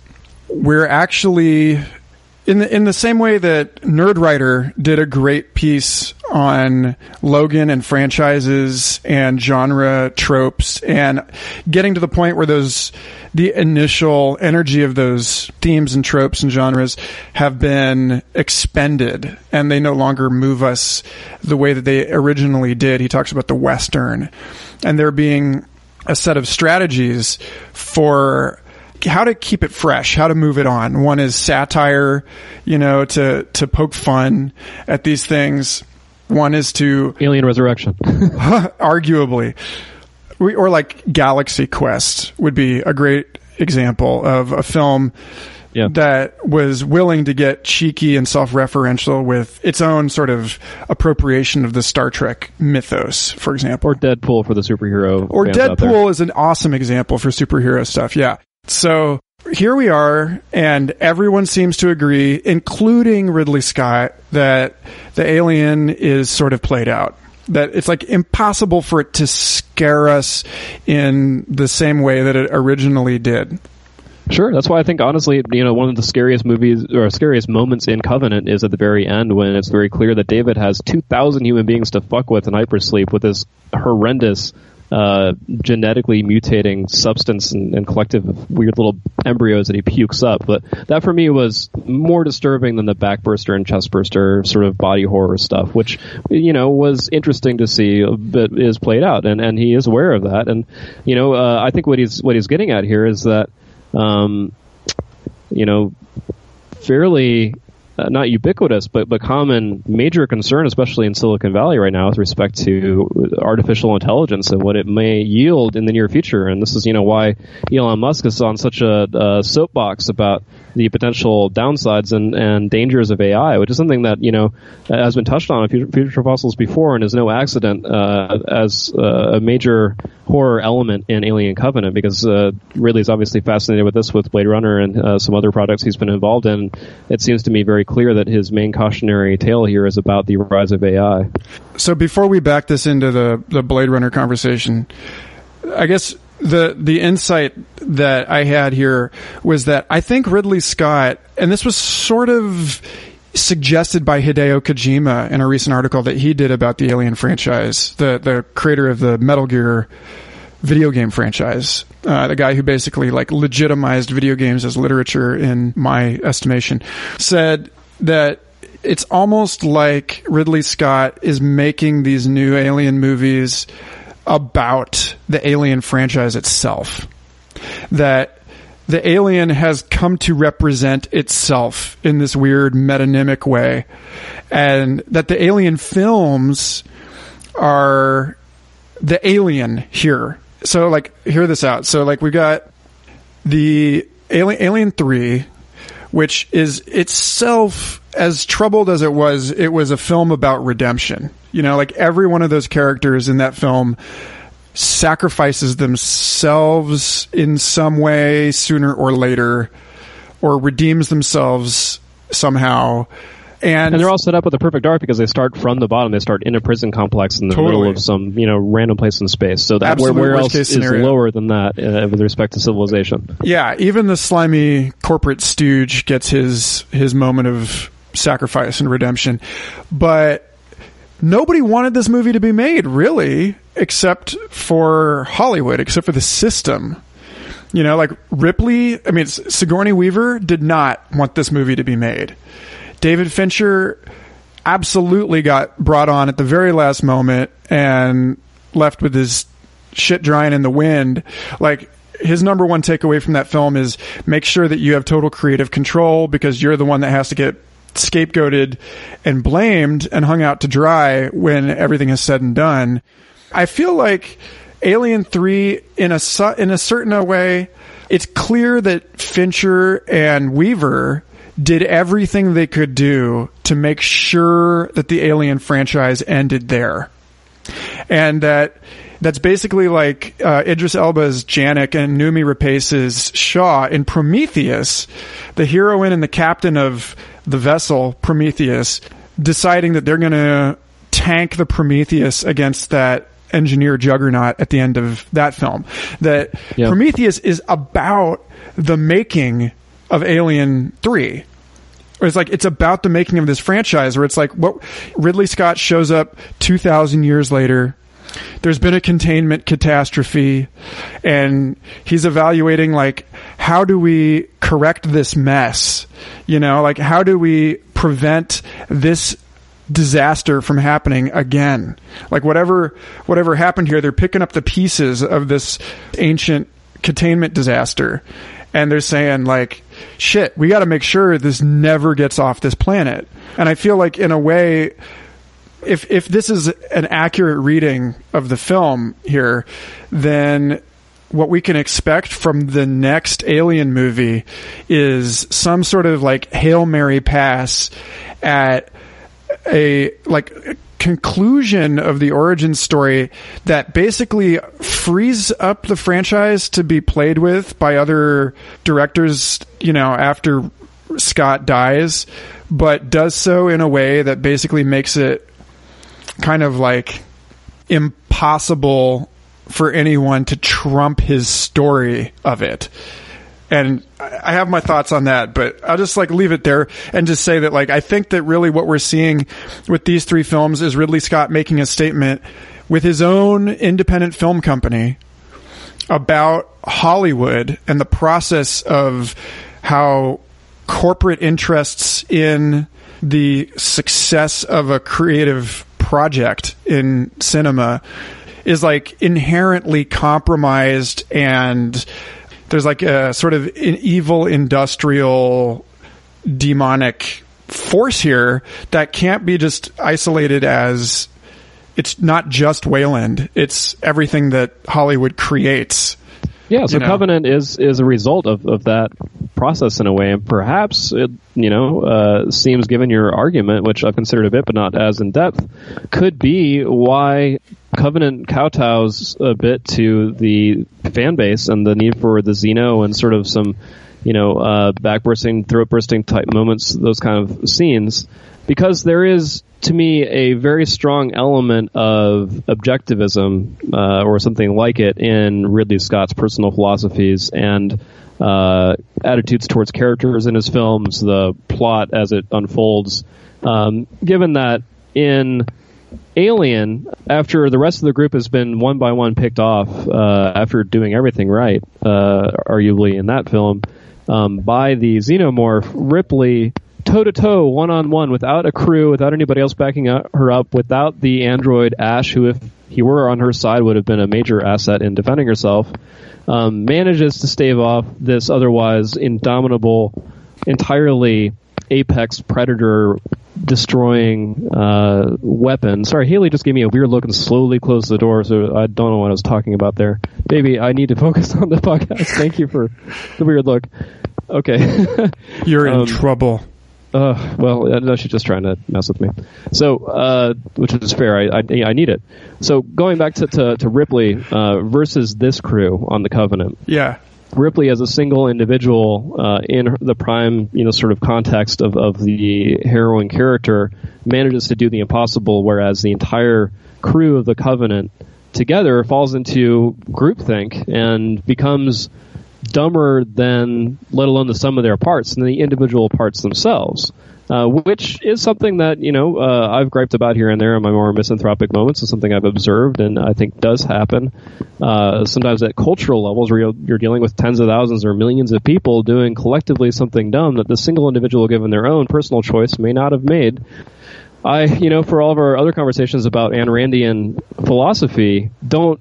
we're actually, in the same way that Nerdwriter did a great piece on Logan and franchises and genre tropes, and getting to the point where the initial energy of those themes and tropes and genres have been expended and they no longer move us the way that they originally did. He talks about the Western and there being a set of strategies for how to keep it fresh, how to move it on. One is satire, you know, to poke fun at these things. One is to Alien Resurrection, arguably, or like Galaxy Quest would be a great example of a film that was willing to get cheeky and self-referential with its own sort of appropriation of the Star Trek mythos, for example, or Deadpool for the superhero. Or Deadpool is an awesome example for superhero stuff. Yeah. So here we are, and everyone seems to agree, including Ridley Scott, that the alien is sort of played out. That it's like impossible for it to scare us in the same way that it originally did. Sure, that's why I think, honestly, you know, one of the scariest movies or scariest moments in Covenant is at the very end, when it's very clear that David has 2,000 human beings to fuck with in hypersleep with this horrendous genetically mutating substance and collective of weird little embryos that he pukes up. But that, for me, was more disturbing than the backburster and chestburster sort of body horror stuff, which, you know, was interesting to see, but is played out, and he is aware of that. And, you know, I think what he's getting at here is that, you know, fairly not ubiquitous, but common major concern, especially in Silicon Valley right now, with respect to artificial intelligence and what it may yield in the near future. And this is, you know, why Elon Musk is on such a soapbox about the potential downsides and dangers of AI, which is something that, you know, has been touched on in Future Fossils before, and is no accident as a major horror element in Alien Covenant, because Ridley's obviously fascinated with this with Blade Runner and some other projects he's been involved in. It seems to me very clear that his main cautionary tale here is about the rise of AI. So before we back this into the Blade Runner conversation, I guess the insight that I had here was that I think Ridley Scott, and this was sort of suggested by Hideo Kojima in a recent article that he did about the Alien franchise, the creator of the Metal Gear video game franchise, the guy who basically like legitimized video games as literature, in my estimation, said that it's almost like Ridley Scott is making these new Alien movies about the Alien franchise itself. That the alien has come to represent itself in this weird metonymic way, and that the alien films are the alien here. So, like, hear this out. So, like, we got the Alien 3, which is itself, as troubled as it was a film about redemption. You know, like, every one of those characters in that film sacrifices themselves in some way sooner or later, or redeems themselves somehow. And they're all set up with a perfect arc because they start from the bottom. They start in a prison complex in the middle of some, you know, random place in space. So that where else is scenario. Lower than that with respect to civilization. Yeah, even the slimy corporate stooge gets his moment of sacrifice and redemption. But nobody wanted this movie to be made, really, except for Hollywood, except for the system. You know, like Ripley, I mean, Sigourney Weaver did not want this movie to be made. David Fincher absolutely got brought on at the very last moment and left with his shit drying in the wind. Like, his number one takeaway from that film is make sure that you have total creative control, because you're the one that has to get scapegoated and blamed and hung out to dry when everything is said and done. I feel like Alien 3, in a certain way, it's clear that Fincher and Weaver did everything they could do to make sure that the Alien franchise ended there. And that's basically like Idris Elba's Janek and Noomi Rapace's Shaw in Prometheus, the heroine and the captain of the vessel Prometheus, deciding that they're going to tank the Prometheus against that engineer juggernaut at the end of that film. That yeah. Prometheus is about the making of Alien 3. It's like, it's about the making of this franchise, where it's like, what, Ridley Scott shows up 2,000 years later. There's been a containment catastrophe, and he's evaluating, like, how do we correct this mess? You know, like, how do we prevent this disaster from happening again? Like, whatever happened here, they're picking up the pieces of this ancient containment disaster, and they're saying, like, shit, we got to make sure this never gets off this planet. And I feel like, in a way, if this is an accurate reading of the film here, then what we can expect from the next Alien movie is some sort of, like, Hail Mary pass at a, like, a conclusion of the origin story that basically frees up the franchise to be played with by other directors, you know, after Scott dies, but does so in a way that basically makes it kind of, like, impossible for anyone to trump his story of it. And I have my thoughts on that, but I'll just, like, leave it there and just say that, like, I think that really what we're seeing with these three films is Ridley Scott making a statement with his own independent film company about Hollywood and the process of how corporate interests in the success of a creative project in cinema is, like, inherently compromised, and there's, like, a sort of an evil industrial demonic force here that can't be just isolated as it's not just Weyland, it's everything that Hollywood creates. Yeah, so Covenant is a result of that process in a way, and perhaps it, you know, seems, given your argument, which I've considered a bit but not as in depth, could be why Covenant kowtows a bit to the fan base and the need for the Xeno and sort of some, you know, backbursting, throat-bursting type moments, those kind of scenes, because there is, to me, a very strong element of objectivism or something like it in Ridley Scott's personal philosophies and attitudes towards characters in his films, the plot as it unfolds. Given that in Alien, after the rest of the group has been one by one picked off after doing everything right, arguably in that film, by the Xenomorph, Ripley, toe-to-toe, one-on-one, without a crew, without anybody else backing her up, without the android Ash, who, if he were on her side would have been a major asset in defending herself, manages to stave off this otherwise indomitable, entirely apex predator destroying weapon. Sorry, Haley just gave me a weird look and slowly closed the door, so I don't know what I was talking about there. Baby, I need to focus on the podcast. Thank you for the weird look. Okay. You're in trouble. Well, she's just trying to mess with me. So, which is fair. I need it. So, going back to Ripley versus this crew on the Covenant. Yeah. Ripley as a single individual in the prime, sort of context of the heroine character manages to do the impossible, whereas the entire crew of the Covenant together falls into groupthink and becomes dumber than, let alone the sum of their parts, than the individual parts themselves, which is something that, I've griped about here and there in my more misanthropic moments. It's something I've observed and I think does happen. Sometimes at cultural levels where you're dealing with tens of thousands or millions of people doing collectively something dumb that the single individual, given their own personal choice, may not have made. For all of our other conversations about Ayn Randian philosophy, don't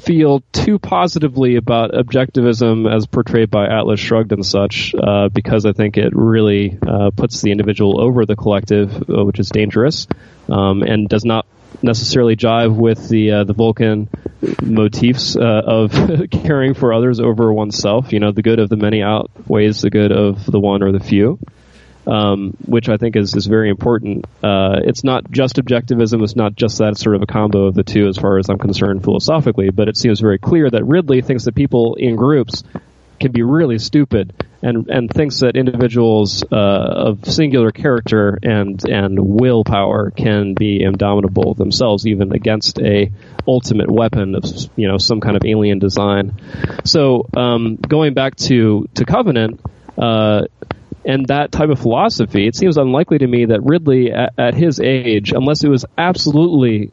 feel too positively about objectivism as portrayed by Atlas Shrugged and such, because I think it really puts the individual over the collective, which is dangerous, and does not necessarily jive with the Vulcan motifs of caring for others over oneself. The good of the many outweighs the good of the one or the few. Which I think is very important. It's not just objectivism. It's not just that. It's sort of a combo of the two as far as I'm concerned philosophically. But it seems very clear that Ridley thinks that people in groups can be really stupid and thinks that individuals of singular character and willpower can be indomitable themselves, even against a ultimate weapon of some kind of alien design. So going back to Covenant, and that type of philosophy, it seems unlikely to me that Ridley, at his age, unless it was absolutely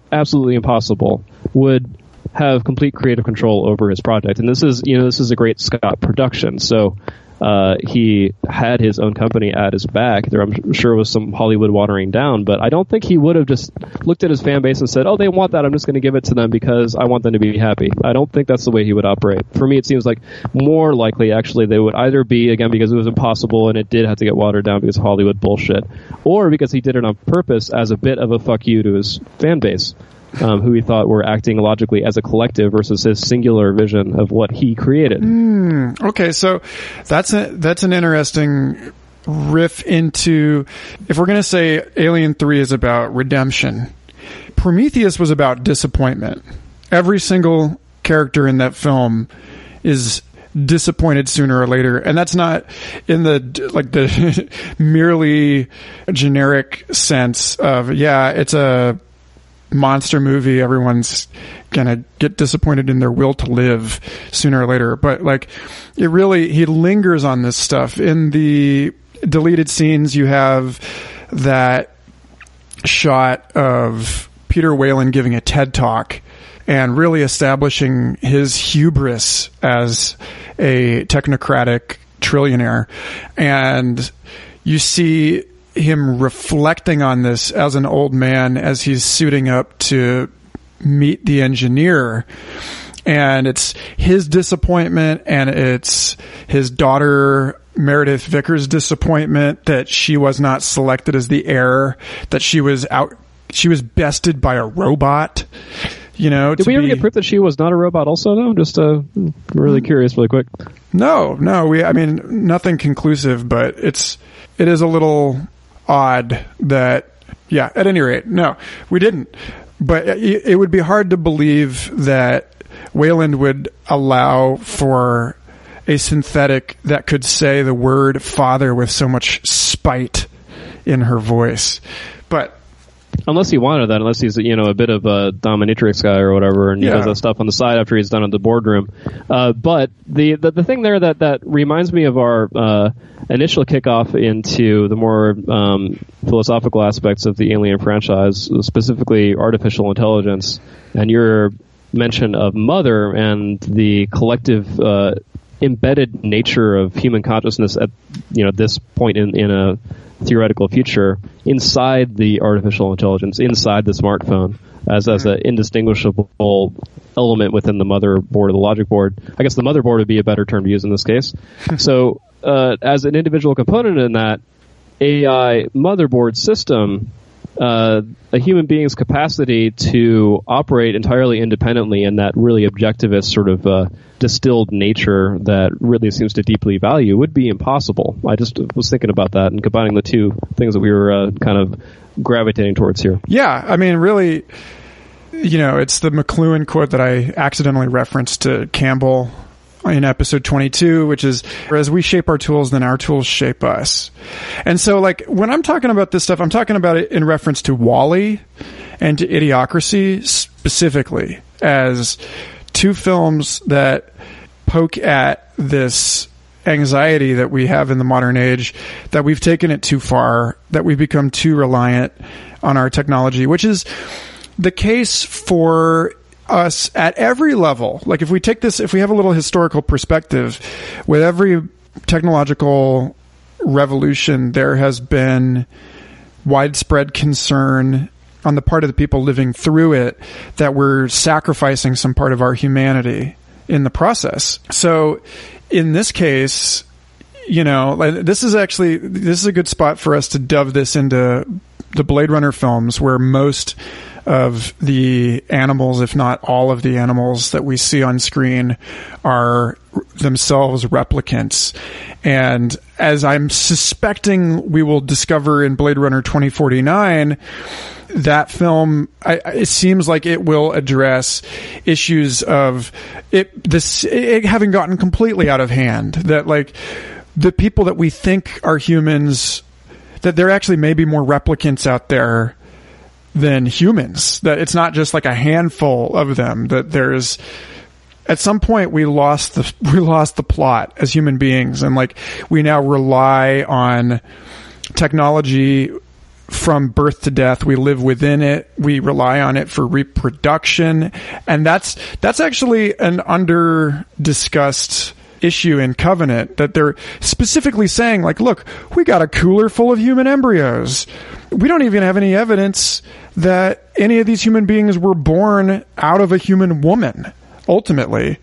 impossible, would have complete creative control over his project. And this is a great Scott production. So he had his own company at his back. There, I'm sure, was some Hollywood watering down, but I don't think he would have just looked at his fan base and said, "Oh, they want that. I'm just going to give it to them because I want them to be happy." I don't think that's the way he would operate. For me, it seems like more likely, actually, they would either be, again, because it was impossible and it did have to get watered down because of Hollywood bullshit, or because he did it on purpose as a bit of a fuck you to his fan base, who he thought were acting logically as a collective versus his singular vision of what he created. Okay, so that's an interesting riff into, if we're going to say Alien 3 is about redemption, Prometheus was about disappointment. Every single character in that film is disappointed sooner or later, and that's not in the merely generic sense of, yeah, it's a monster movie, everyone's gonna get disappointed in their will to live sooner or later, but it really, he lingers on this stuff. In the deleted scenes, you have that shot of Peter Whalen giving a TED talk and really establishing his hubris as a technocratic trillionaire, and you see him reflecting on this as an old man as he's suiting up to meet the engineer, and it's his disappointment and it's his daughter Meredith Vickers' disappointment that she was not selected as the heir, that she was bested by a robot. Did we ever get proof that she was not a robot also, though? Just really curious really quick. No, nothing conclusive, but it is a little odd that, yeah, at any rate, no, we didn't. But it would be hard to believe that Weyland would allow for a synthetic that could say the word father with so much spite in her voice. But unless he wanted that, unless he's, a bit of a dominatrix guy or whatever, and he does that stuff on the side after he's done at the boardroom. But the thing there that reminds me of our initial kickoff into the more philosophical aspects of the Alien franchise, specifically artificial intelligence, and your mention of Mother and the collective embedded nature of human consciousness at this point in a theoretical future inside the artificial intelligence, inside the smartphone, as an indistinguishable element within the motherboard or the logic board. I guess the motherboard would be a better term to use in this case. So as an individual component in that AI motherboard system, a human being's capacity to operate entirely independently in that really objectivist sort of distilled nature that Ridley seems to deeply value would be impossible. I just was thinking about that and combining the two things that we were kind of gravitating towards here. Yeah, I mean, really, you know, it's the McLuhan quote that I accidentally referenced to Campbell in episode 22, which is, as we shape our tools, then our tools shape us. And so, like, when I'm talking about this stuff, I'm talking about it in reference to WALL-E and to Idiocracy specifically as two films that poke at this anxiety that we have in the modern age, that we've taken it too far, that we've become too reliant on our technology, which is the case for us at every level. Like, if we take this, if we have a little historical perspective, with every technological revolution, there has been widespread concern on the part of the people living through it that we're sacrificing some part of our humanity in the process. So in this case, you know, this is a good spot for us to dove this into the Blade Runner films, where most of the animals, if not all of the animals that we see on screen, are themselves replicants. And as I'm suspecting we will discover in Blade Runner 2049, that film, it seems like it will address issues of it having gotten completely out of hand, that, like, the people that we think are humans, that there actually may be more replicants out there than humans, that it's not just like a handful of them, that there's, at some point we lost the plot as human beings, and, like, we now rely on technology from birth to death. We live within it, we rely on it for reproduction, and that's actually an under discussed issue in Covenant, that they're specifically saying, like, look, we got a cooler full of human embryos. We don't even have any evidence that any of these human beings were born out of a human woman, ultimately.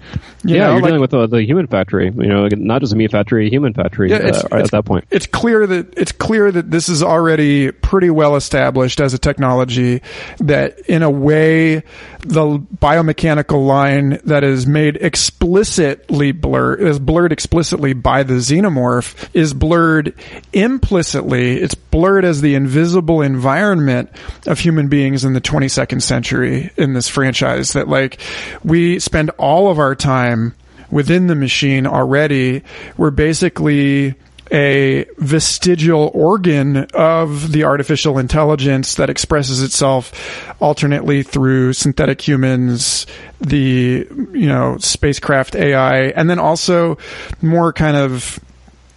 You're dealing with the human factory, you know, not just a meat factory, a human factory. At that point, it's clear that this is already pretty well established as a technology, that in a way the biomechanical line that is made explicitly blurred explicitly by the xenomorph is blurred implicitly. It's blurred as the invisible environment of human beings in the 22nd century in this franchise, that, like, we spend all of our time within the machine already. We're basically a vestigial organ of the artificial intelligence that expresses itself alternately through synthetic humans, the, you know, spacecraft AI, and then also more kind of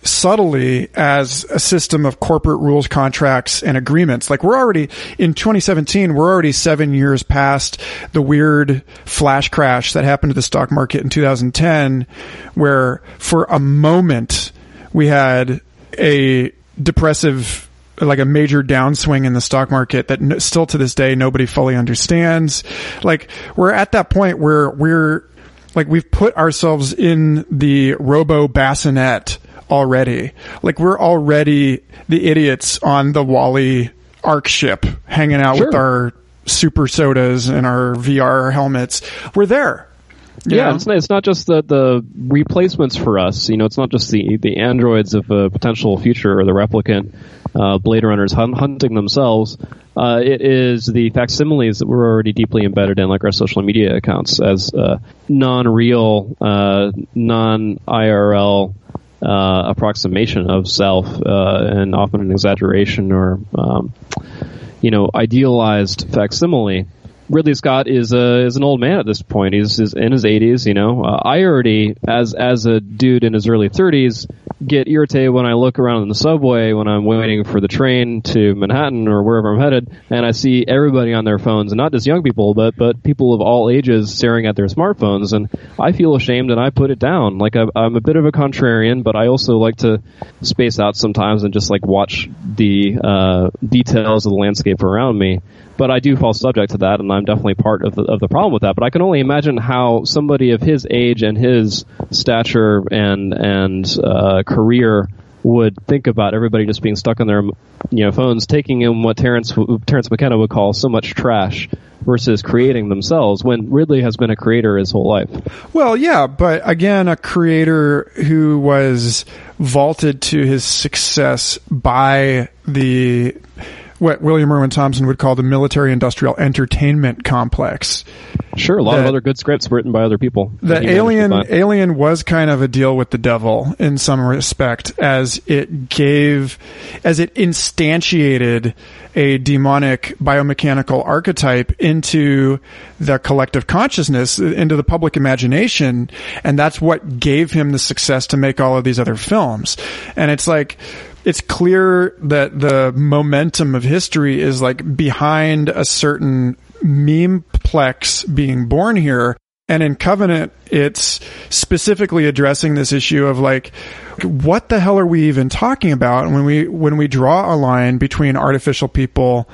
subtly as a system of corporate rules, contracts, and agreements. Like, we're already in 2017, we're already 7 years past the weird flash crash that happened to the stock market in 2010, where for a moment we had a depressive, like, a major downswing in the stock market that still to this day nobody fully understands. Like, we're at that point where we're like, we've put ourselves in the robo bassinet already. Like, we're already the idiots on the WALL-E ARC ship hanging out with our super sodas and our VR helmets. We're there. Yeah, it's not just the replacements for us. You know, it's not just the androids of a potential future or the replicant Blade Runners hunting themselves. It is the facsimiles that we're already deeply embedded in, like our social media accounts, as non-real, non-IRL approximation of self, and often an exaggeration or, idealized facsimile Ridley Scott is an old man at this point. He's in his 80s, you know. I already, as a dude in his early 30s, get irritated when I look around in the subway when I'm waiting for the train to Manhattan or wherever I'm headed, and I see everybody on their phones, and not just young people, but people of all ages staring at their smartphones, and I feel ashamed, and I put it down. Like, I'm a bit of a contrarian, but I also like to space out sometimes and just, like, watch the details of the landscape around me. But I do fall subject to that, and I'm definitely part of the problem with that. But I can only imagine how somebody of his age and his stature and career would think about everybody just being stuck on their, you know, phones, taking in what Terrence McKenna would call so much trash versus creating themselves, when Ridley has been a creator his whole life. Well, yeah, but again, a creator who was vaulted to his success by the... what William Irwin Thompson would call the military-industrial entertainment complex. Sure, a lot of other good scripts written by other people. The Alien was kind of a deal with the devil in some respect, as it instantiated a demonic biomechanical archetype into the collective consciousness, into the public imagination, and that's what gave him the success to make all of these other films. And it's like... it's clear that the momentum of history is like behind a certain memeplex being born here. And in Covenant, it's specifically addressing this issue of like, what the hell are we even talking about when we draw a line between artificial people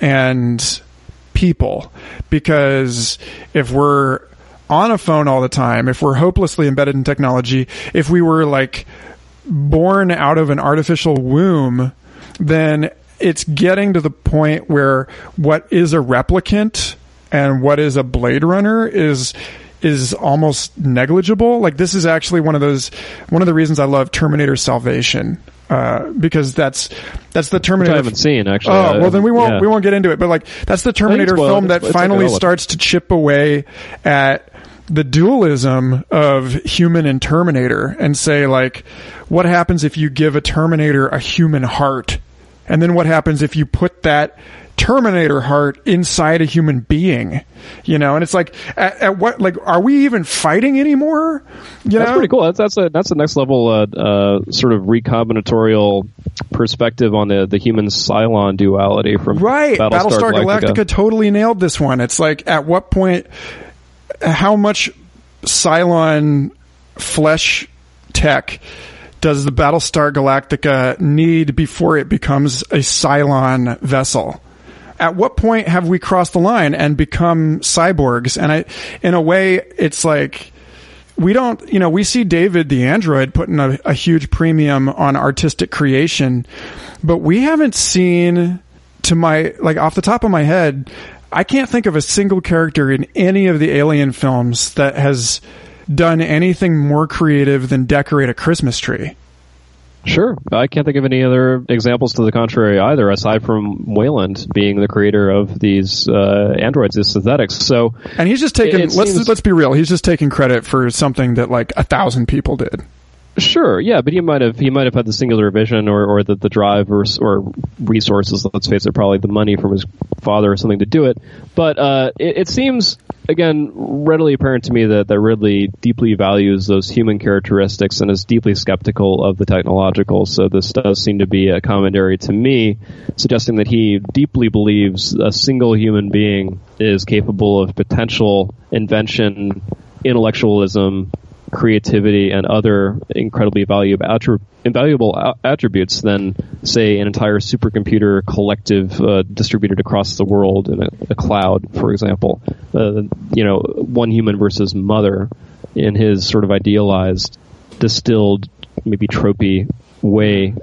and people? Because if we're on a phone all the time, if we're hopelessly embedded in technology, if we were like born out of an artificial womb, then it's getting to the point where what is a replicant and what is a Blade Runner is almost negligible. Like, this is actually one of the reasons I love Terminator Salvation, because that's the Terminator. Which I haven't seen, actually. Oh, well, then we won't get into it. But like, that's the Terminator film that finally starts to chip away at the dualism of human and Terminator and say, like, what happens if you give a Terminator a human heart? And then what happens if you put that Terminator heart inside a human being? You know, and it's like, at what, like, are we even fighting anymore? You know? That's pretty cool. That's a next level sort of recombinatorial perspective on the human Cylon duality from Battlestar Galactica totally nailed this one. It's like, at what point... how much Cylon flesh tech does the Battlestar Galactica need before it becomes a Cylon vessel? At what point have we crossed the line and become cyborgs? And in a way, it's like, we don't, you know, we see David the android putting a huge premium on artistic creation, but we haven't seen, to my, like, off the top of my head, I can't think of a single character in any of the Alien films that has done anything more creative than decorate a Christmas tree. Sure. I can't think of any other examples to the contrary either, aside from Weyland being the creator of these androids, these synthetics. So, and he's just taking, let's be real, he's just taking credit for something that like 1,000 people did. Sure, yeah, but he might have had the singular vision or the drive or resources, let's face it, probably the money from his father or something to do it. But it seems, again, readily apparent to me that Ridley deeply values those human characteristics and is deeply skeptical of the technological. So this does seem to be a commentary to me, suggesting that he deeply believes a single human being is capable of potential invention, intellectualism, creativity, and other incredibly invaluable attributes than, say, an entire supercomputer collective distributed across the world in a cloud, for example. You know, one human versus mother in his sort of idealized, distilled, maybe tropey way.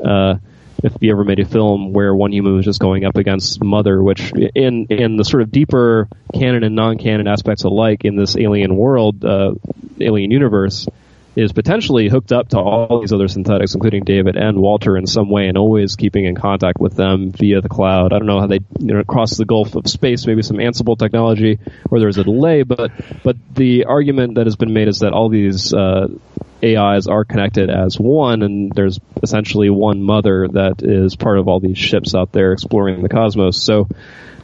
If he ever made a film where one human was just going up against mother, which in the sort of deeper canon and non-canon aspects alike in this alien world, alien universe, is potentially hooked up to all these other synthetics, including David and Walter in some way, and always keeping in contact with them via the cloud. I don't know how they cross the gulf of space, maybe some Ansible technology, or there's a delay, but the argument that has been made is that all these AIs are connected as one, and there's essentially one mother that is part of all these ships out there exploring the cosmos. So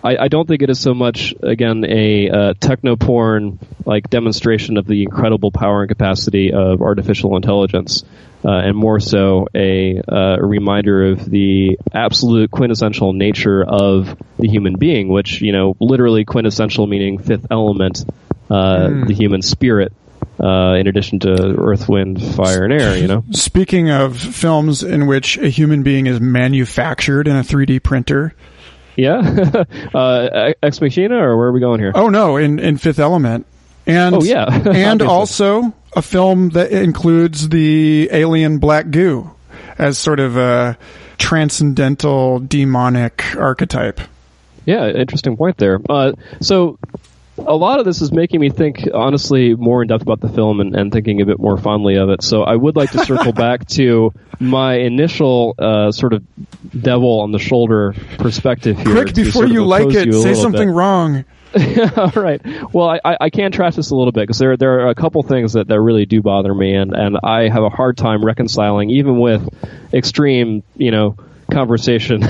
I don't think it is so much, again, a techno-porn like demonstration of the incredible power and capacity of artificial intelligence, and more so a reminder of the absolute quintessential nature of the human being, which, you know, literally quintessential meaning Fifth Element, the human spirit. In addition to earth, wind, fire, and air, you know? Speaking of films in which a human being is manufactured in a 3D printer. Yeah. Ex Machina, or where are we going here? Oh, no, in Fifth Element. And, oh, yeah. And also a film that includes the alien black goo as sort of a transcendental demonic archetype. Yeah, interesting point there. So... a lot of this is making me think, honestly, more in depth about the film and thinking a bit more fondly of it. So I would like to circle back to my initial sort of devil on the shoulder perspective here. Quick, before you like it, say something wrong. All right. Well, I can trash this a little bit because there are a couple things that really do bother me, and I have a hard time reconciling, even with extreme, you know, conversation,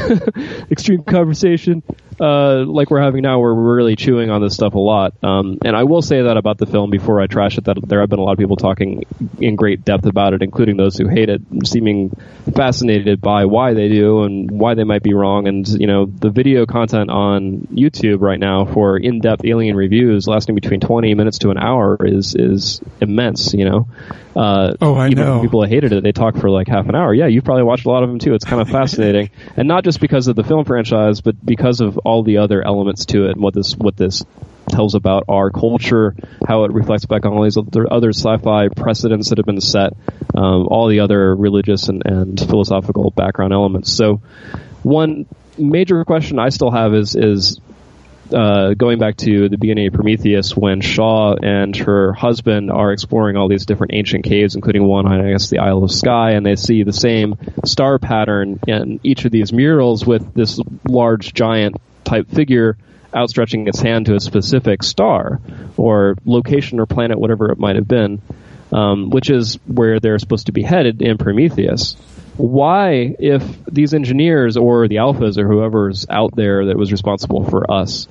extreme conversation, like we're having now, where we're really chewing on this stuff a lot. And I will say that about the film before I trash it, that there have been a lot of people talking in great depth about it, including those who hate it, seeming fascinated by why they do and why they might be wrong. And, you know, the video content on YouTube right now for in-depth alien reviews lasting between 20 minutes to an hour is immense, you know. I know. People that hated it, they talk for like half an hour. Yeah, you've probably watched a lot of them too. It's kind of fascinating. And not just because of the film franchise, but because of all the other elements to it and what this tells about our culture, how it reflects back on all these other sci-fi precedents that have been set, all the other religious and philosophical background elements. So one major question I still have is going back to the beginning of Prometheus, when Shaw and her husband are exploring all these different ancient caves, including one on, I guess, the Isle of Skye, and they see the same star pattern in each of these murals with this large giant type figure outstretching its hand to a specific star or location or planet, whatever it might have been, which is where they're supposed to be headed in Prometheus. Why, if these engineers or the alphas or whoever's out there that was responsible for us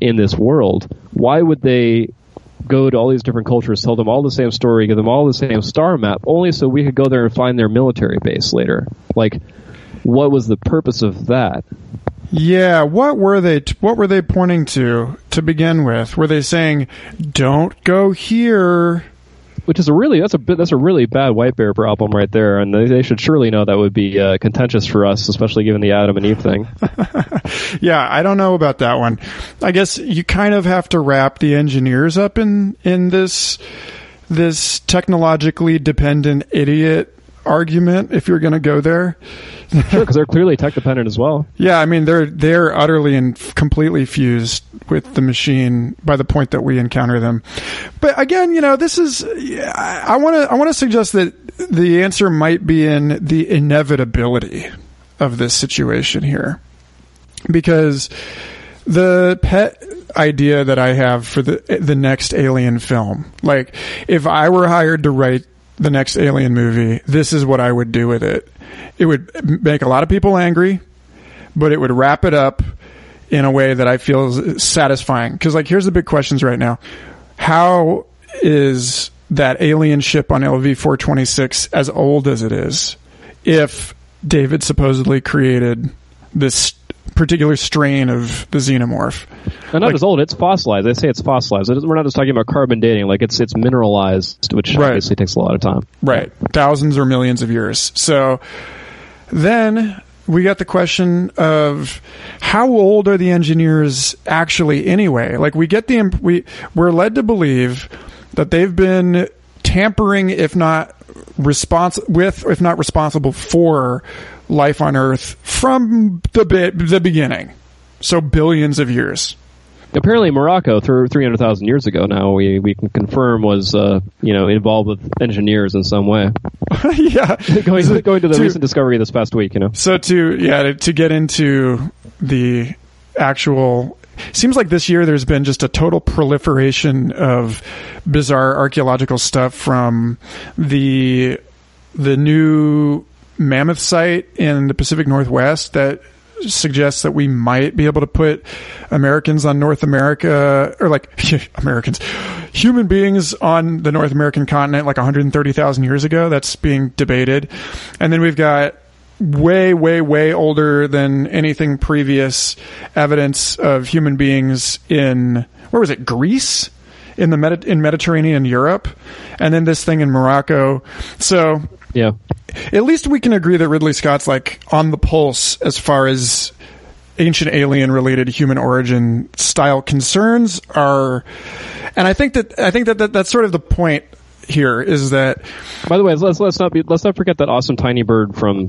in this world, why would they go to all these different cultures, tell them all the same story, give them all the same star map, only so we could go there and find their military base later? Like, what was the purpose of that? Yeah, what were they pointing to begin with? Were they saying, "Don't go here"? Which is a really bad white bear problem right there, and they should surely know that would be contentious for us, especially given the Adam and Eve thing. Yeah, I don't know about that one. I guess you kind of have to wrap the engineers up in this technologically dependent idiot argument if you're going to go there. Sure, because they're clearly tech dependent as well. Yeah, I mean they're utterly and completely fused with the machine by the point that we encounter them. But again, you know, this is I want to suggest that the answer might be in the inevitability of this situation here, because the pet idea that I have for the next Alien film, like if I were hired to write the next Alien movie, this is what I would do with it. It would make a lot of people angry, but it would wrap it up in a way that I feel is satisfying. Because, like, here's the big questions right now. How is that alien ship on LV-426 as old as it is, if David supposedly created this particular strain of the xenomorph? And not as old, it's fossilized. They say it's fossilized. We're not just talking about carbon dating. Like, it's mineralized, which obviously takes a lot of time. Right. Thousands or millions of years. So then we got the question of how old are the engineers actually anyway? Like, we get we're led to believe that they've been tampering, if not responsible for life on Earth from the beginning. So billions of years. Apparently Morocco, 300,000 years ago now, we can confirm was involved with engineers in some way. Yeah. going to the recent discovery this past week, you know. So to get into the actual, seems like this year there's been just a total proliferation of bizarre archaeological stuff from the new mammoth site in the Pacific Northwest that suggests that we might be able to put Americans on North America, or like Americans, human beings on the North American continent like 130,000 years ago. That's being debated. And then we've got way, way, way older than anything previous evidence of human beings in, where was it, Greece? In the Mediterranean Europe, and then this thing in Morocco. So yeah, at least we can agree that Ridley Scott's like on the pulse as far as ancient alien related human origin style concerns are. And I think that that's sort of the point here, is that, by the way, let's not forget that awesome tiny bird from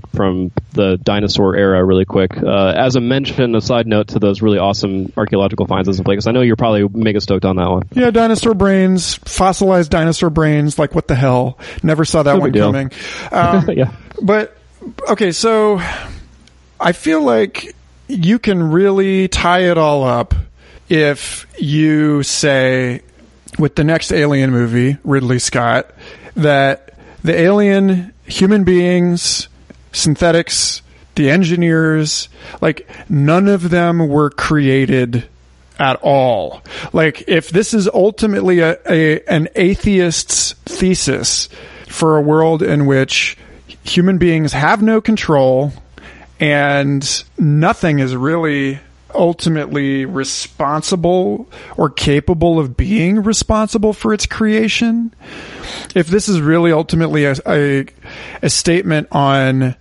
the dinosaur era really quick, as a mention, a side note to those really awesome archaeological finds as a play, because I know you're probably mega stoked on that one. Yeah, dinosaur brains, fossilized dinosaur brains, like what the hell, never saw that one coming. Yeah, but okay, so I feel like you can really tie it all up if you say, with the next Alien movie, Ridley Scott, that the alien, human beings, synthetics, the engineers, like, none of them were created at all. Like, if this is ultimately an atheist's thesis for a world in which human beings have no control and nothing is really ultimately responsible or capable of being responsible for its creation, if this is really ultimately a statement on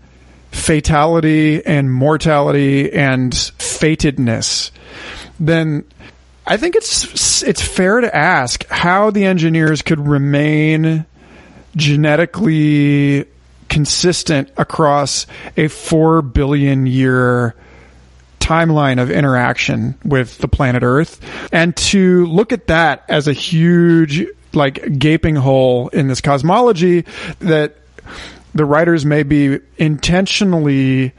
fatality and mortality and fatedness, then I think it's fair to ask how the engineers could remain genetically consistent across a 4 billion year timeline of interaction with the planet Earth, and to look at that as a huge, like, gaping hole in this cosmology that the writers may be intentionally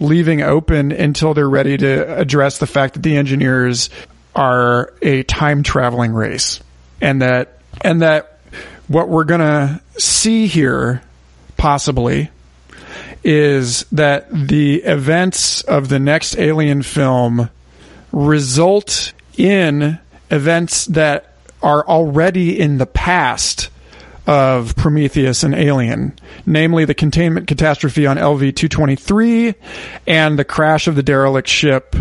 leaving open until they're ready to address the fact that the engineers are a time traveling race, and that what we're gonna see here possibly is that the events of the next Alien film result in events that are already in the past of Prometheus and Alien, namely the containment catastrophe on LV-223 and the crash of the derelict ship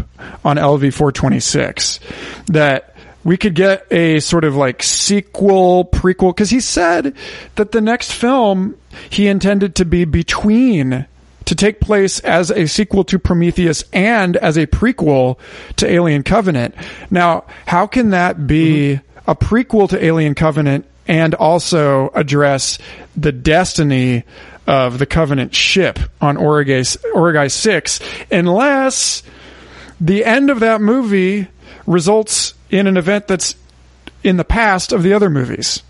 on LV-426, that we could get a sort of like sequel, prequel, because he said that the next film he intended to be between, to take place as a sequel to Prometheus and as a prequel to Alien Covenant. Now, how can that be a prequel to Alien Covenant and also address the destiny of the Covenant ship on Origae-6, unless the end of that movie results in an event that's in the past of the other movies?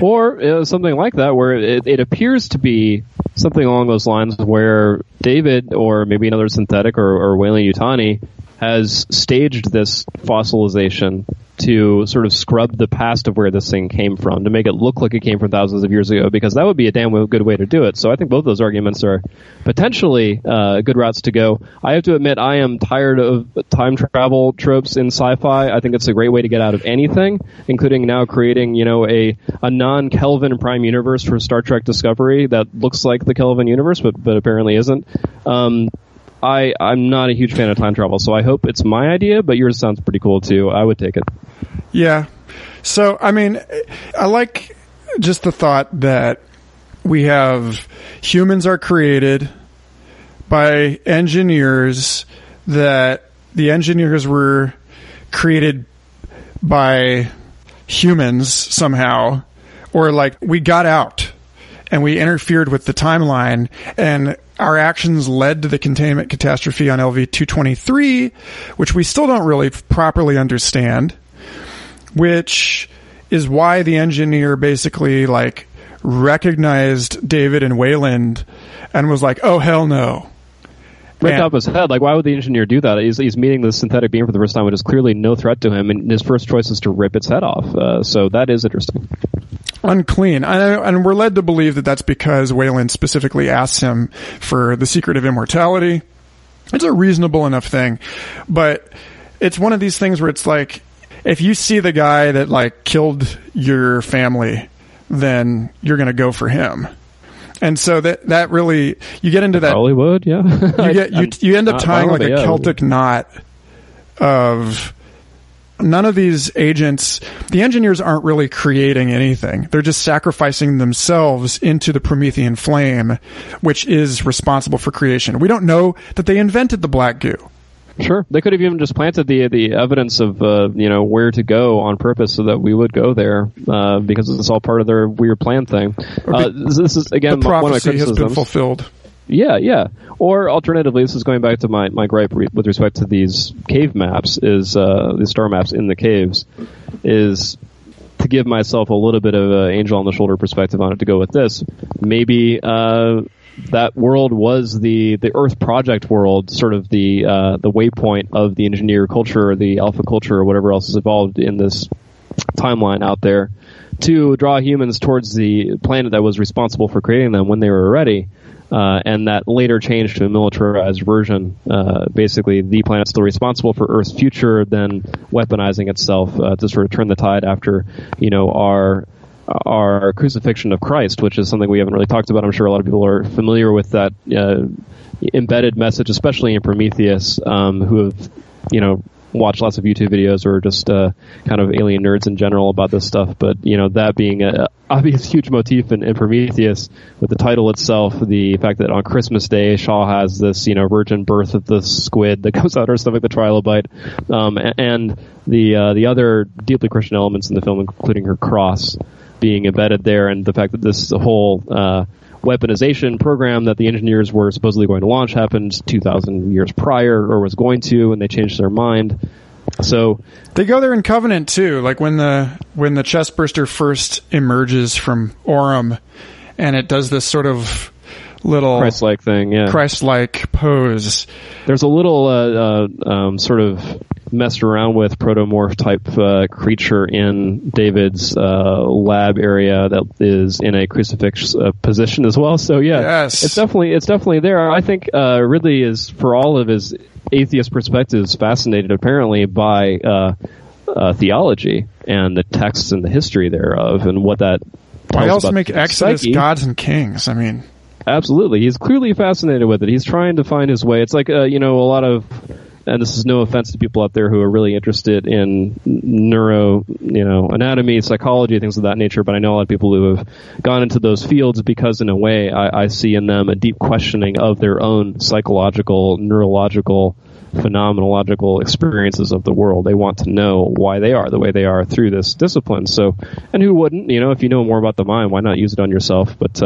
Or something like that, where it appears to be something along those lines, where David, or maybe another synthetic, or Weyland-Yutani, has staged this fossilization to sort of scrub the past of where this thing came from, to make it look like it came from thousands of years ago, because that would be a damn good way to do it. So I think both those arguments are potentially good routes to go. I have to admit, I am tired of time travel tropes in sci-fi. I think it's a great way to get out of anything, including now creating, you know, a non-Kelvin prime universe for Star Trek Discovery that looks like the Kelvin universe, but apparently isn't. I'm not a huge fan of time travel, so I hope it's my idea, but yours sounds pretty cool too. I would take it. Yeah. So, I mean, I like just the thought that we have humans are created by engineers, that the engineers were created by humans somehow, or like we got out and we interfered with the timeline, and our actions led to the containment catastrophe on LV-223, which we still don't really properly understand, which is why the engineer basically, like, recognized David and Weyland and was like, oh, hell no. Right off his head, like, why would the engineer do that? He's meeting this synthetic being for the first time, which is clearly no threat to him, and his first choice is to rip its head off. So that is interesting. Unclean. And we're led to believe that that's because Weyland specifically asks him for the secret of immortality, It's a reasonable enough thing, but it's one of these things where it's like, if you see the guy that like killed your family, then you're going to go for him. And so that really, you get into that Hollywood, yeah. you end up tying like a Celtic knot of none of these agents. The engineers aren't really creating anything. They're just sacrificing themselves into the Promethean flame, which is responsible for creation. We don't know that they invented the black goo. Sure, they could have even just planted the evidence of where to go on purpose so that we would go there because it's all part of their weird plan thing. This is again the prophecy one of my criticisms. Has been fulfilled. Yeah, yeah. Or alternatively, this is going back to my gripe with respect to these cave maps is the star maps in the caves is to give myself a little bit of an angel on the shoulder perspective on it to go with this. Maybe. That world was the Earth Project world, sort of the waypoint of the engineer culture or the alpha culture or whatever else is involved in this timeline out there to draw humans towards the planet that was responsible for creating them when they were ready. And that later changed to a militarized version. Basically, the planet's still responsible for Earth's future, then weaponizing itself to sort of turn the tide after, our crucifixion of Christ, which is something we haven't really talked about. I'm sure a lot of people are familiar with that embedded message, especially in Prometheus, who have, watched lots of YouTube videos or just kind of alien nerds in general about this stuff. But, that being an obvious huge motif in Prometheus with the title itself, the fact that on Christmas Day, Shaw has this, virgin birth of the squid that comes out of her stomach, the trilobite, and the other deeply Christian elements in the film, including her cross, being embedded there, and the fact that this whole weaponization program that the engineers were supposedly going to launch happened 2,000 years prior, or was going to, and they changed their mind. So they go there in Covenant too, like when the chestburster first emerges from Orym, and it does this sort of little Christ-like thing, yeah, Christ-like pose. There's a little sort of messed around with protomorph type creature in David's lab area that is in a crucifix position as well. So yeah, yes. It's definitely there. I think Ridley is, for all of his atheist perspectives, fascinated apparently by theology and the texts and the history thereof and what that. Why else make Exodus psyche. Gods and kings? I mean, absolutely, he's clearly fascinated with it. He's trying to find his way. It's like a lot of. And this is no offense to people out there who are really interested in neuro, anatomy, psychology, things of that nature. But I know a lot of people who have gone into those fields because, in a way, I see in them a deep questioning of their own psychological, neurological, phenomenological experiences of the world. They want to know why they are the way they are through this discipline. So, and who wouldn't? If you know more about the mind, why not use it on yourself? But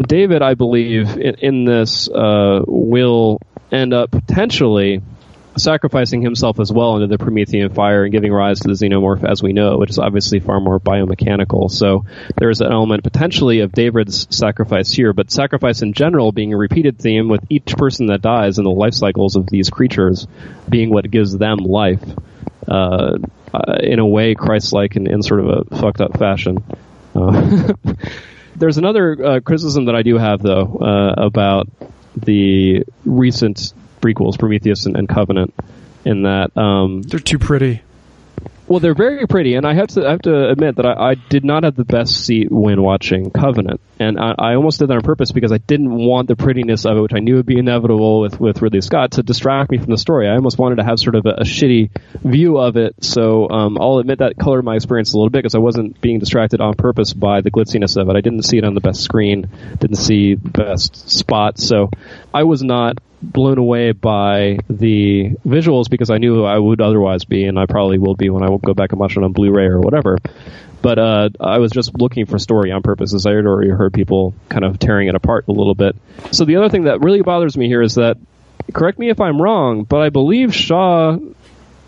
David, I believe, in this will end up potentially sacrificing himself as well into the Promethean fire and giving rise to the xenomorph as we know, which is obviously far more biomechanical. So there is an element potentially of David's sacrifice here, but sacrifice in general being a repeated theme with each person that dies in the life cycles of these creatures being what gives them life in a way Christ-like and in sort of a fucked up fashion. There's another criticism that I do have, though, about the recent prequels, Prometheus and Covenant, in that they're too pretty. Well, they're very pretty, and I have to admit that I did not have the best seat when watching Covenant, and I almost did that on purpose because I didn't want the prettiness of it, which I knew would be inevitable with Ridley Scott, to distract me from the story. I almost wanted to have sort of a shitty view of it, so I'll admit that colored my experience a little bit because I wasn't being distracted on purpose by the glitziness of it. I didn't see it on the best screen, didn't see the best spot, so I was not blown away by the visuals because I knew I would otherwise be, and I probably will be when I will go back and watch it on Blu-ray or whatever. But I was just looking for story on purpose, as I had already heard people kind of tearing it apart a little bit. So the other thing that really bothers me here is that, correct me if I'm wrong, but I believe Shaw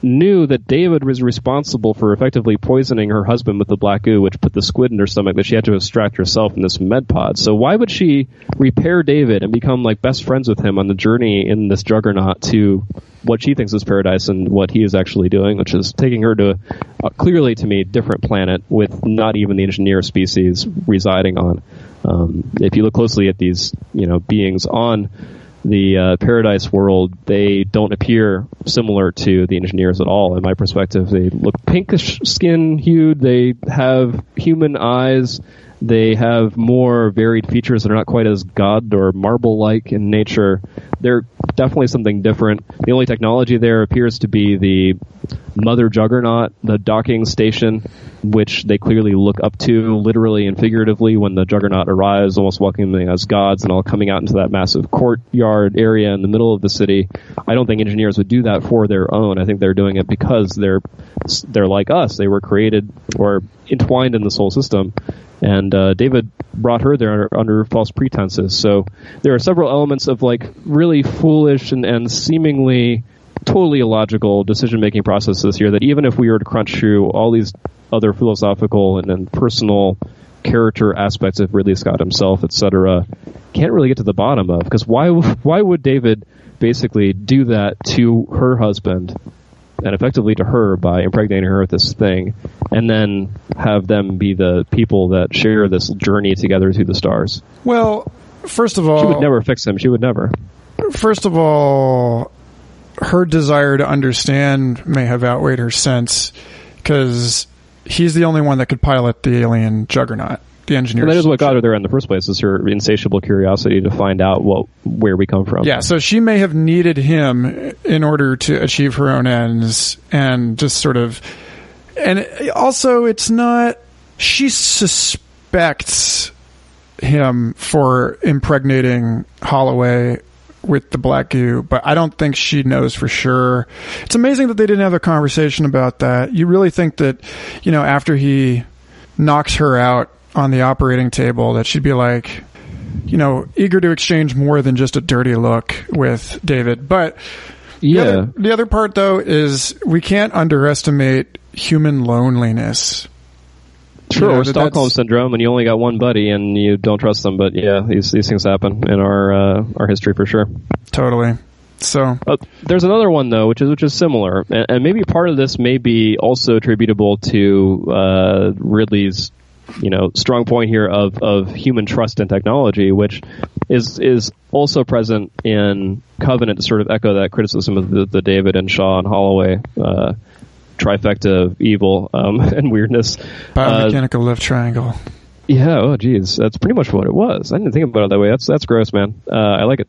knew that David was responsible for effectively poisoning her husband with the black goo, which put the squid in her stomach that she had to extract herself in this med pod. So why would she repair David and become like best friends with him on the journey in this juggernaut to what she thinks is paradise and what he is actually doing, which is taking her to a clearly, to me, different planet with not even the engineer species residing on. If you look closely at these beings on the Paradise world, they don't appear similar to the engineers at all. In my perspective, they look pinkish skin hued. They have human eyes. They have more varied features that are not quite as god or marble-like in nature. They're definitely something different. The only technology there appears to be the Mother Juggernaut, the docking station, which they clearly look up to literally and figuratively when the Juggernaut arrives, almost welcoming as gods and all coming out into that massive courtyard area in the middle of the city. I don't think engineers would do that for their own. I think they're doing it because they're like us. They were created or entwined in this whole system. And David brought her there under false pretenses. So there are several elements of like really foolish and seemingly totally illogical decision-making processes here that even if we were to crunch through all these other philosophical and personal character aspects of Ridley Scott himself, etc., can't really get to the bottom of. Because why would David basically do that to her husband? And effectively to her by impregnating her with this thing, and then have them be the people that share this journey together through the stars. Well, first of all... She would never fix him. She would never. First of all, her desire to understand may have outweighed her sense, because he's the only one that could pilot the alien juggernaut. The engineers. And that is what got her there in the first place, is her insatiable curiosity to find out where we come from. Yeah, so she may have needed him in order to achieve her own ends, and just sort of... And also, it's not... She suspects him for impregnating Holloway with the black goo, but I don't think she knows for sure. It's amazing that they didn't have a conversation about that. You really think that, you know, after he knocks her out on the operating table, that she'd be like, you know, eager to exchange more than just a dirty look with David. But yeah, the other part though is we can't underestimate human loneliness. Sure, you know, Stockholm syndrome, and you only got one buddy, and you don't trust them. But yeah, these things happen in our history for sure. Totally. So there's another one though, which is similar, and maybe part of this may be also attributable to Ridley's, you know, strong point here of human trust in technology, which is also present in Covenant to sort of echo that criticism of the David and Shaw and Holloway trifecta of evil and weirdness. Biomechanical left triangle. Yeah, oh geez, that's pretty much what it was. I didn't think about it that way. That's gross, man. I like it.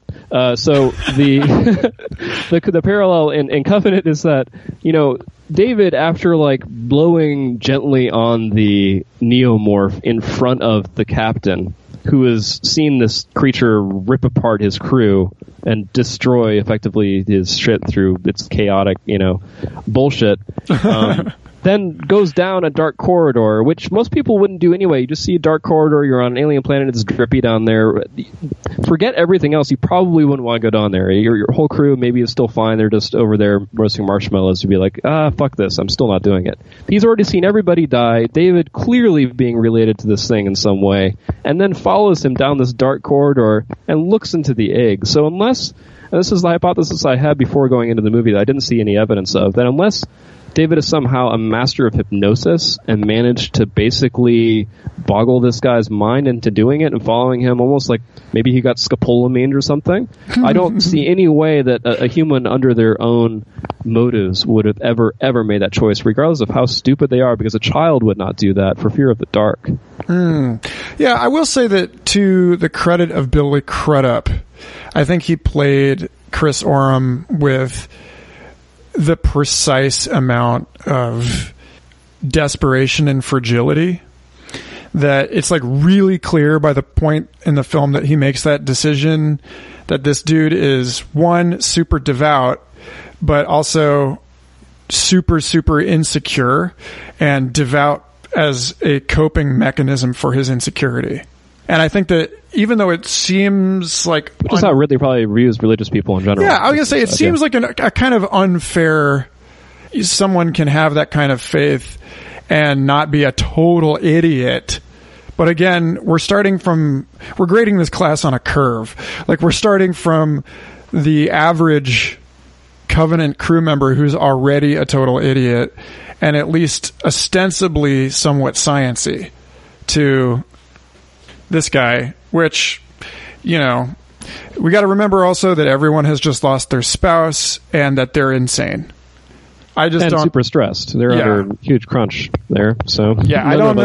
So the parallel in Covenant is that, you know, David, after like blowing gently on the neomorph in front of the captain, who has seen this creature rip apart his crew and destroy effectively his ship through its chaotic, you know, bullshit, then goes down a dark corridor, which most people wouldn't do anyway. You just see a dark corridor, you're on an alien planet, it's drippy down there. Forget everything else, you probably wouldn't want to go down there. Your whole crew maybe is still fine, they're just over there roasting marshmallows. You'd be like, fuck this, I'm still not doing it. He's already seen everybody die, David clearly being related to this thing in some way, and then follows him down this dark corridor and looks into the egg. So unless, and this is the hypothesis I had before going into the movie that I didn't see any evidence of, that unless David is somehow a master of hypnosis and managed to basically boggle this guy's mind into doing it and following him, almost like maybe he got scopolamine or something. I don't see any way that a human under their own motives would have ever made that choice, regardless of how stupid they are, because a child would not do that for fear of the dark. Yeah, I will say that to the credit of Billy Crudup, I think he played Chris Oram with the precise amount of desperation and fragility that it's like really clear by the point in the film that he makes that decision that this dude is one, super devout, but also super insecure, and devout as a coping mechanism for his insecurity. And I think that even though it seems like... Which is how Ridley probably views religious people in general. Yeah, I was going to say, it seems like a kind of unfair... Someone can have that kind of faith and not be a total idiot. But again, we're starting from... We're grading this class on a curve. Like, we're starting from the average Covenant crew member who's already a total idiot, and at least ostensibly somewhat science-y, to this guy, which, you know, We got to remember also that everyone has just lost their spouse and that they're insane. And super stressed. They're under huge crunch there. So yeah, I don't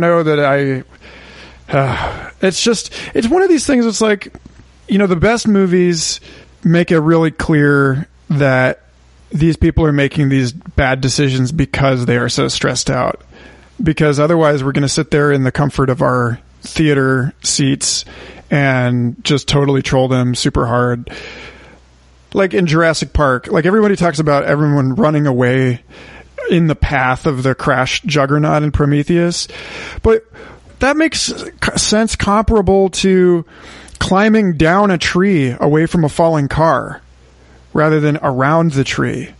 know that. It's just, it's one of these things. It's like, you know, the best movies make it really clear that these people are making these bad decisions because they are so stressed out. Because otherwise, we're going to sit there in the comfort of our theater seats and just totally troll them super hard. Like in Jurassic Park, like everybody talks about everyone running away in the path of the crash juggernaut in Prometheus. But that makes sense comparable to climbing down a tree away from a falling car rather than around the tree.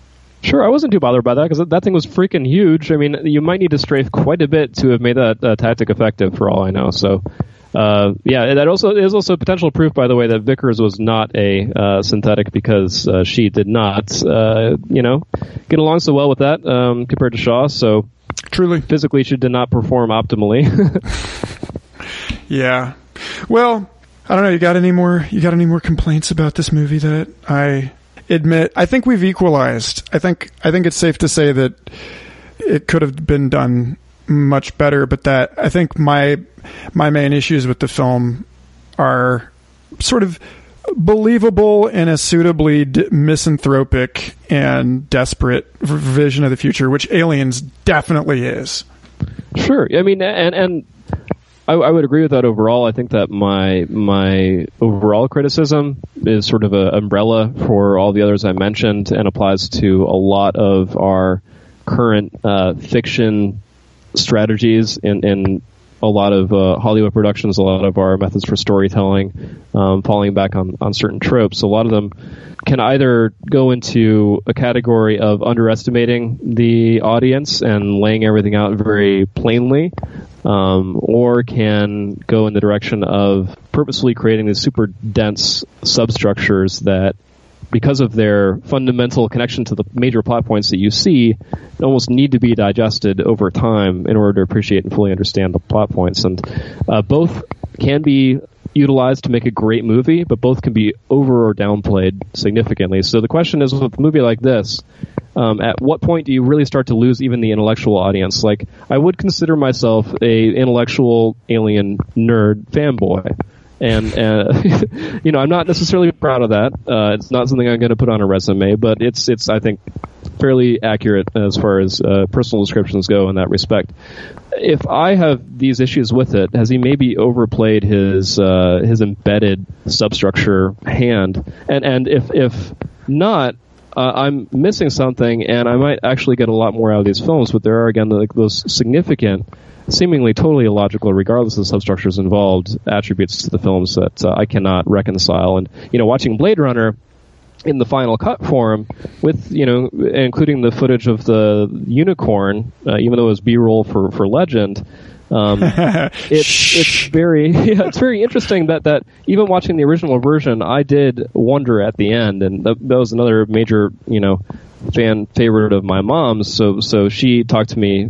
Sure, I wasn't too bothered by that because that thing was freaking huge. I mean, you might need to strafe quite a bit to have made that tactic effective for all I know. So, yeah, that also is also potential proof, by the way, that Vickers was not a synthetic because she did not, you know, get along so well with that compared to Shaw. So, truly, physically, she did not perform optimally. Yeah. Well, I don't know. You got any more complaints about this movie that I admit? I think we've equalized. I think it's safe to say that it could have been done much better, but that I think my main issues with the film are sort of believable in a suitably misanthropic and desperate vision of the future, which Aliens definitely is. Sure. I mean, and I would agree with that overall. I think that my overall criticism is sort of an umbrella for all the others I mentioned and applies to a lot of our current fiction strategies in a lot of Hollywood productions, a lot of our methods for storytelling, falling back on certain tropes. A lot of them can either go into a category of underestimating the audience and laying everything out very plainly, or can go in the direction of purposefully creating these super dense substructures that, because of their fundamental connection to the major plot points that you see, almost need to be digested over time in order to appreciate and fully understand the plot points. And both can be utilized to make a great movie, but both can be over or downplayed significantly. So the question is, with a movie like this, at what point do you really start to lose even the intellectual audience? Like, I would consider myself an intellectual alien nerd fanboy. And, you know, I'm not necessarily proud of that. It's not something I'm going to put on a resume, but it's I think, fairly accurate as far as personal descriptions go in that respect. If I have these issues with it, has he maybe overplayed his embedded substructure hand? And if not, I'm missing something, and I might actually get a lot more out of these films, but there are, again, like those significant, seemingly totally illogical, regardless of the substructures involved, attributes to the films that I cannot reconcile. And, you know, watching Blade Runner in the final cut form with, you know, including the footage of the unicorn, even though it was B-roll for Legend, it's very interesting that even watching the original version, I did wonder at the end, and that was another major, you know, fan favorite of my mom's, so she talked to me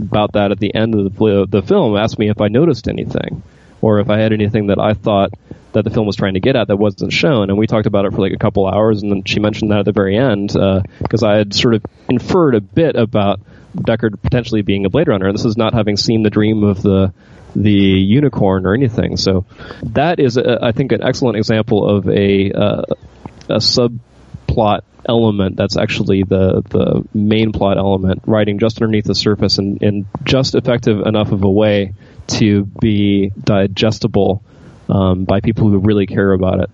about that at the end of the film, asked me if I noticed anything or if I had anything that I thought that the film was trying to get at that wasn't shown, and we talked about it for like a couple hours, and then she mentioned that at the very end because I had sort of inferred a bit about Deckard potentially being a Blade Runner, and this is not having seen the dream of the unicorn or anything. So that is, I think, an excellent example of a subplot element that's actually the main plot element riding just underneath the surface and in just effective enough of a way to be digestible by people who really care about it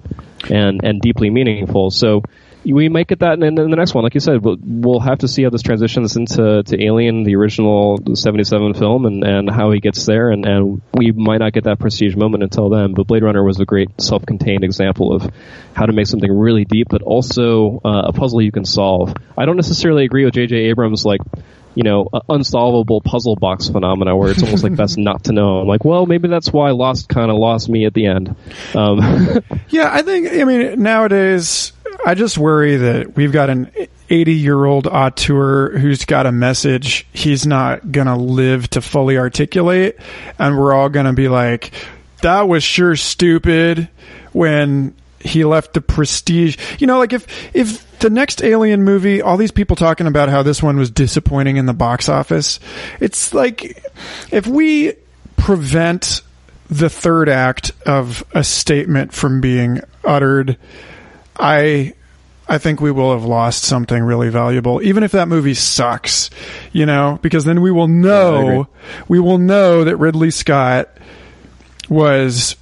and deeply meaningful. So we might get that in the next one. Like you said, we'll have to see how this transitions into Alien, the original 77 film, and how he gets there. And we might not get that prestige moment until then. But Blade Runner was a great self-contained example of how to make something really deep, but also a puzzle you can solve. I don't necessarily agree with J.J. Abrams' like, you know, unsolvable puzzle box phenomena where it's almost like best not to know. I'm like, well, maybe that's why Lost kind of lost me at the end. Yeah, I mean, nowadays, I just worry that we've got an 80-year-old auteur who's got a message he's not going to live to fully articulate, and we're all going to be like, that was sure stupid, when he left the prestige. You know, like if the next Alien movie, all these people talking about how this one was disappointing in the box office, it's like if we prevent the third act of a statement from being uttered, I think we will have lost something really valuable, even if that movie sucks, you know, because then we will know, yeah, we will know that Ridley Scott was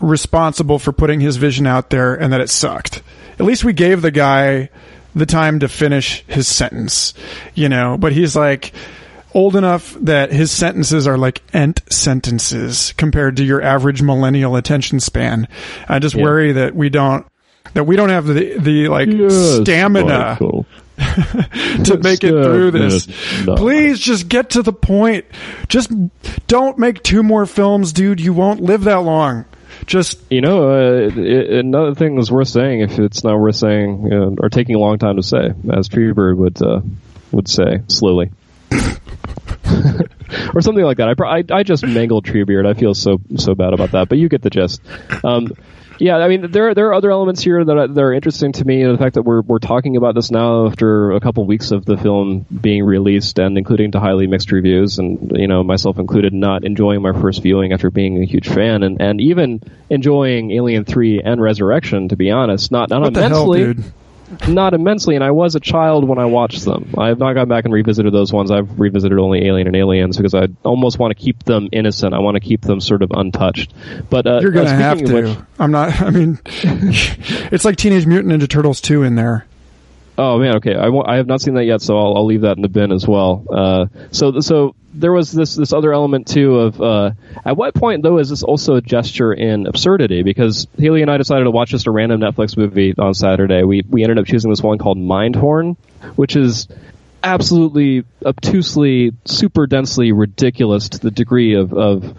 responsible for putting his vision out there and that it sucked. At least we gave the guy the time to finish his sentence, you know, but he's like old enough that his sentences are like ent sentences compared to your average millennial attention span. I just worry that we don't have the like stamina to make it through this. No. Please just get to the point. Just don't make two more films, dude. You won't live that long. Just, you know, another thing that's worth saying, if it's not worth saying or taking a long time to say, as Treebird would say slowly. Or something like that. I just mangled Treebeard. I feel so bad about that, but you get the gist. Yeah, I mean, there are other elements here that are interesting to me. The fact that we're talking about this now after a couple weeks of the film being released and including to highly mixed reviews, and, you know, myself included, not enjoying my first viewing after being a huge fan, and even enjoying Alien 3 and Resurrection, to be honest, not what immensely. The hell, dude? Not immensely, and I was a child when I watched them. I have not gone back and revisited those ones. I've revisited only Alien and Aliens because I almost want to keep them innocent. I want to keep them sort of untouched. But you're going to have to. It's like Teenage Mutant Ninja Turtles 2 in there. Oh, man, okay. I have not seen that yet, so I'll leave that in the bin as well. So there was this other element, too, of at what point, though, is this also a gesture in absurdity? Because Haley and I decided to watch just a random Netflix movie on Saturday. We ended up choosing this one called Mindhorn, which is absolutely obtusely, super densely ridiculous to the degree of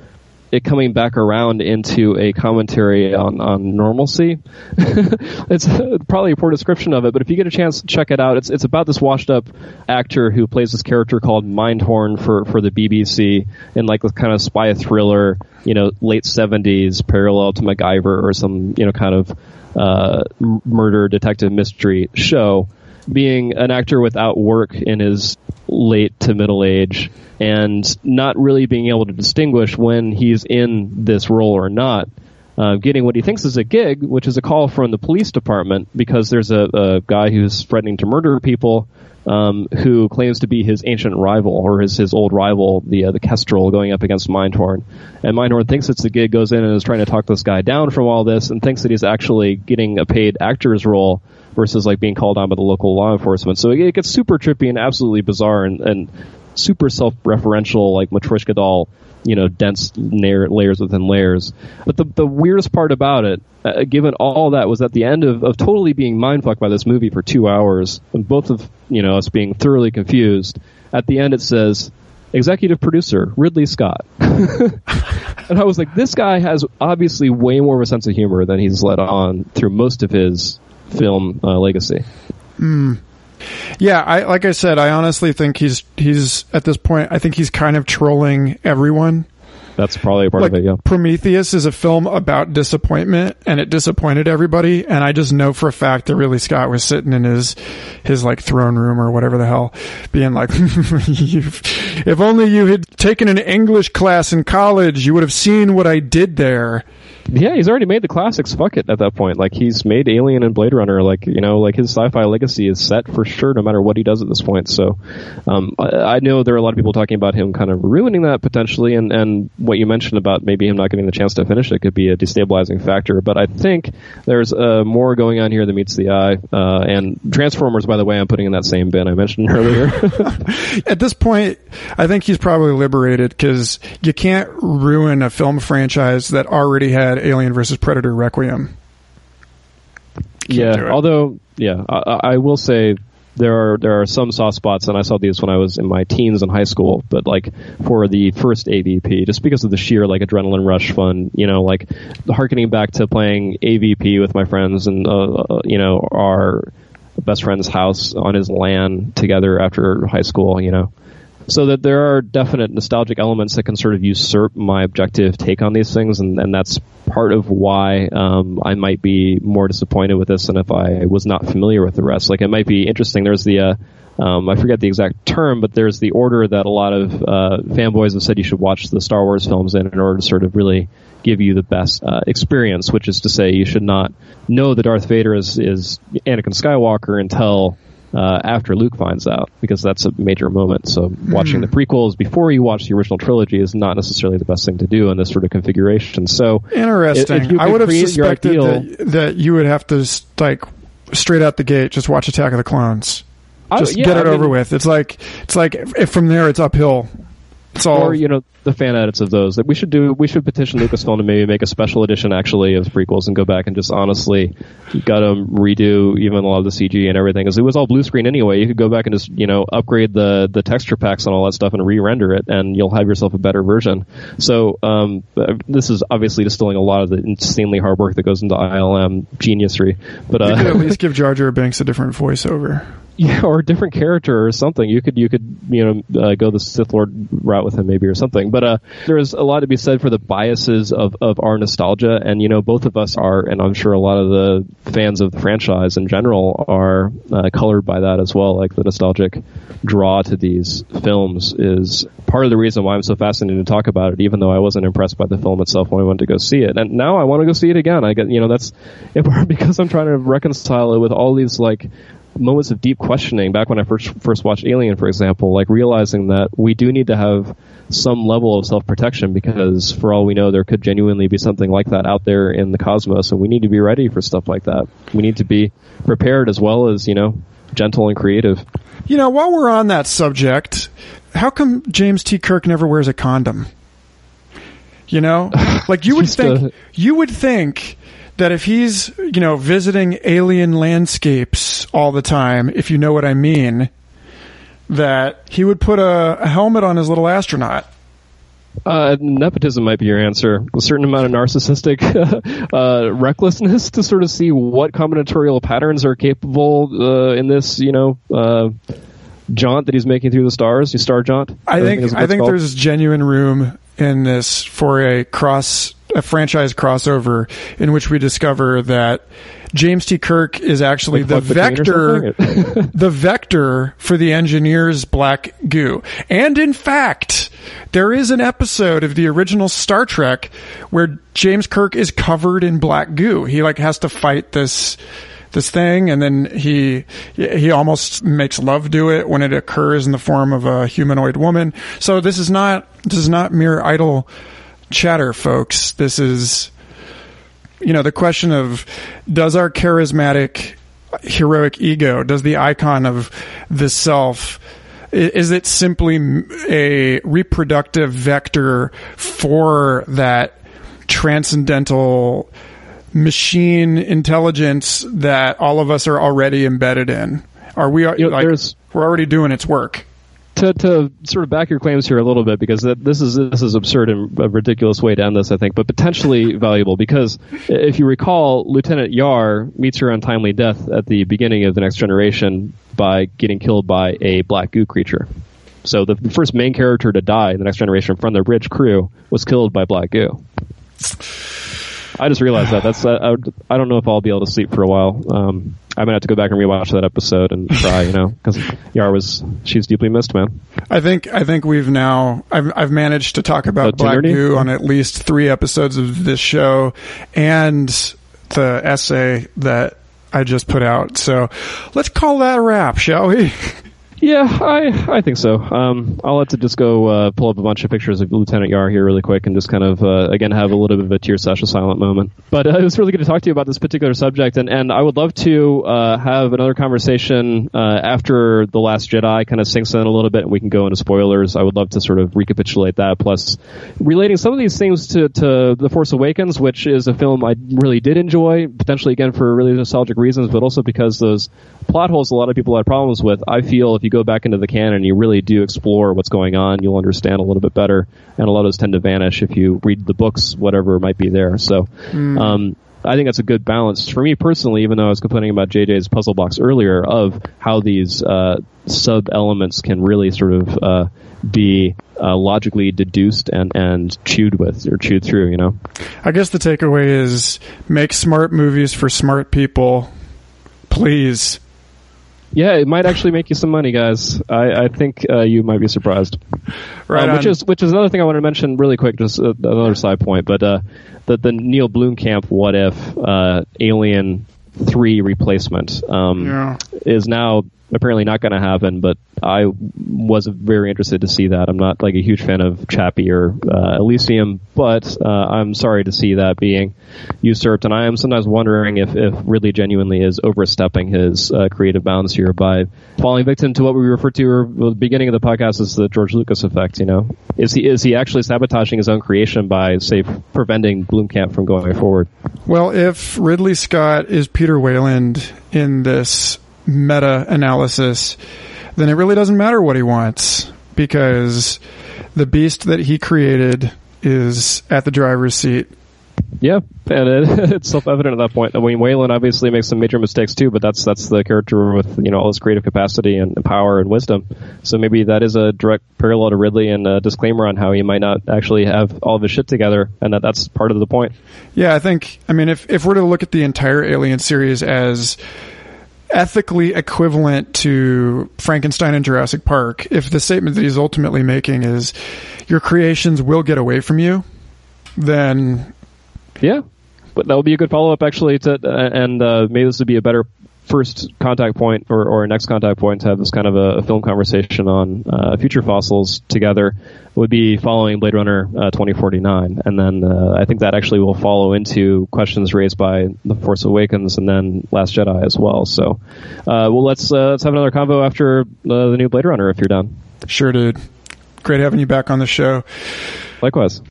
it coming back around into a commentary on normalcy. It's probably a poor description of it, but if you get a chance, check it out. It's about this washed-up actor who plays this character called Mindhorn for the BBC in like this kind of spy thriller, you know, late 70s, parallel to MacGyver or some, you know, kind of murder detective mystery show, being an actor without work in his late to middle age and not really being able to distinguish when he's in this role or not, getting what he thinks is a gig, which is a call from the police department because there's a guy who's threatening to murder people who claims to be his ancient rival or his old rival, the Kestrel, going up against Mindhorn. And Mindhorn thinks it's a gig, goes in and is trying to talk this guy down from all this and thinks that he's actually getting a paid actor's role versus like being called on by the local law enforcement. So it gets super trippy and absolutely bizarre and super self-referential, like Matryoshka doll, you know, dense layers within layers. But the weirdest part about it, given all that, was at the end of totally being mindfucked by this movie for 2 hours, and both of, you know, us being thoroughly confused, at the end it says, executive producer, Ridley Scott. And I was like, this guy has obviously way more of a sense of humor than he's let on through most of his film legacy. Yeah, like I said, I honestly think he's at this point, I think he's kind of trolling everyone. That's probably a part of it, yeah. Prometheus is a film about disappointment, and it disappointed everybody, and I just know for a fact that Ridley Scott was sitting in his like throne room or whatever the hell, being like, if only you had taken an English class in college, you would have seen what I did there. Yeah, he's already made the classics. Fuck it at that point. Like, he's made Alien and Blade Runner. Like, you know, like his sci-fi legacy is set for sure no matter what he does at this point. So I know there are a lot of people talking about him kind of ruining that potentially. And what you mentioned about maybe him not getting the chance to finish it could be a destabilizing factor. But I think there's more going on here than meets the eye. And Transformers, by the way, I'm putting in that same bin I mentioned earlier. At this point, I think he's probably liberated because you can't ruin a film franchise that already had Alien versus Predator Requiem. Yeah, although, yeah, I will say there are some soft spots, and I saw these when I was in my teens in high school, but like for the first AVP, just because of the sheer like adrenaline rush fun, you know, like harkening back to playing AVP with my friends and, you know, our best friend's house on his LAN together after high school, you know. So that there are definite nostalgic elements that can sort of usurp my objective take on these things, and that's part of why I might be more disappointed with this than if I was not familiar with the rest. Like, it might be interesting. There's the I forget the exact term, but there's the order that a lot of fanboys have said you should watch the Star Wars films in order to sort of really give you the best experience, which is to say you should not know that Darth Vader is Anakin Skywalker until after Luke finds out, because that's a major moment. So watching the prequels before you watch the original trilogy is not necessarily the best thing to do in this sort of configuration. So interesting. If you I would have suspected that you would have to, like, straight out the gate just watch Attack of the Clones. Just get it over with. It's like if from there it's uphill. Or, you know, the fan edits of those that we should petition Lucasfilm to maybe make a special edition actually of prequels and go back and just honestly gut them, redo even a lot of the CG and everything, because it was all blue screen anyway. You could go back and just, you know, upgrade the texture packs and all that stuff and re-render it, and you'll have yourself a better version. So this is obviously distilling a lot of the insanely hard work that goes into ILM geniusry. But you could at least give Jar Jar Binks a different voiceover. Yeah, or a different character or something. You could go the Sith Lord route with him maybe or something. But there's a lot to be said for the biases of our nostalgia. And, you know, both of us are, and I'm sure a lot of the fans of the franchise in general are colored by that as well. Like, the nostalgic draw to these films is part of the reason why I'm so fascinated to talk about it, even though I wasn't impressed by the film itself when I went to go see it. And now I want to go see it again. I get, you know, that's in part because I'm trying to reconcile it with all these, like, moments of deep questioning back when I first watched Alien, for example, like realizing that we do need to have some level of self-protection, because for all we know there could genuinely be something like that out there in the cosmos, and we need to be ready for stuff like that. We need to be prepared as well as, you know, gentle and creative. You know, while we're on that subject, how come James T. Kirk never wears a condom? You know, like you would think that if he's, you know, visiting alien landscapes all the time, if you know what I mean, that he would put a helmet on his little astronaut. Nepotism might be your answer. A certain amount of narcissistic recklessness to sort of see what combinatorial patterns are capable in this, you know, jaunt that he's making through the stars, his star jaunt. I think there's genuine room in this for a franchise crossover in which we discover that James T. Kirk is actually the vector for the engineer's black goo. And in fact, there is an episode of the original Star Trek where James Kirk is covered in black goo. He like has to fight this thing, and then he almost makes love do it when it occurs in the form of a humanoid woman. So this is not mere idle chatter, folks. This is, you know, the question of, does our charismatic heroic ego, does the icon of the self, is it simply a reproductive vector for that transcendental machine intelligence that all of us are already embedded in? Are we, you know, like, we're already doing its work? To sort of back your claims here a little bit, because this is absurd and a ridiculous way to end this, I think, but potentially valuable, because if you recall, Lieutenant Yar meets her untimely death at the beginning of The Next Generation by getting killed by a black goo creature. So the first main character to die in The Next Generation from the bridge crew was killed by black goo. I just realized that. I don't know if I'll be able to sleep for a while. I might have to go back and rewatch that episode and try, you know, because Yar she's deeply missed, man. I think I've managed to talk about black goo on at least 3 episodes of this show and the essay that I just put out. So let's call that a wrap, shall we? Yeah, I think so. I'll have to just go pull up a bunch of pictures of Lieutenant Yar here really quick and just kind of, again, have a little bit of a tear slash a silent moment. But it was really good to talk to you about this particular subject, and I would love to have another conversation after The Last Jedi kind of sinks in a little bit and we can go into spoilers. I would love to sort of recapitulate that, plus relating some of these things to The Force Awakens, which is a film I really did enjoy, potentially, again, for really nostalgic reasons, but also because those plot holes a lot of people had problems with. I feel if you you go back into the canon and you really do explore what's going on, you'll understand a little bit better. And a lot of those tend to vanish if you read the books, whatever might be there. So I think that's a good balance. For me personally, even though I was complaining about JJ's puzzle box earlier, of how these sub-elements can really sort of be logically deduced and chewed with or chewed through, you know? I guess the takeaway is make smart movies for smart people, please. Yeah, it might actually make you some money, guys. I think you might be surprised. Right, which is another thing I want to mention really quick, just another side point, but the Neil Blomkamp What If Alien 3 replacement is now apparently not going to happen, but I was very interested to see that. I'm not like a huge fan of Chappie or Elysium, but I'm sorry to see that being usurped, and I am sometimes wondering if Ridley genuinely is overstepping his creative bounds here by falling victim to what we refer to at the beginning of the podcast as the George Lucas effect, you know? Is he actually sabotaging his own creation by, say, preventing Blomkamp from going forward? Well, if Ridley Scott is Peter Weyland in this meta-analysis, then it really doesn't matter what he wants, because the beast that he created is at the driver's seat. Yeah, and it's self-evident at that point. I mean, Weyland obviously makes some major mistakes too, but that's the character with, you know, all his creative capacity and power and wisdom. So maybe that is a direct parallel to Ridley and a disclaimer on how he might not actually have all of his shit together, and that's part of the point. Yeah, I think, I mean, if we're to look at the entire Alien series as ethically equivalent to Frankenstein and Jurassic Park, if the statement that he's ultimately making is your creations will get away from you, then yeah, but that would be a good follow up actually to, and maybe this would be a better first contact point or next contact point to have this kind of a film conversation on Future Fossils together would be following Blade Runner 2049, and then I think that actually will follow into questions raised by The Force Awakens and then Last Jedi as well. So well, let's have another convo after the new Blade Runner if you're down. Sure, dude. Great having you back on the show. Likewise.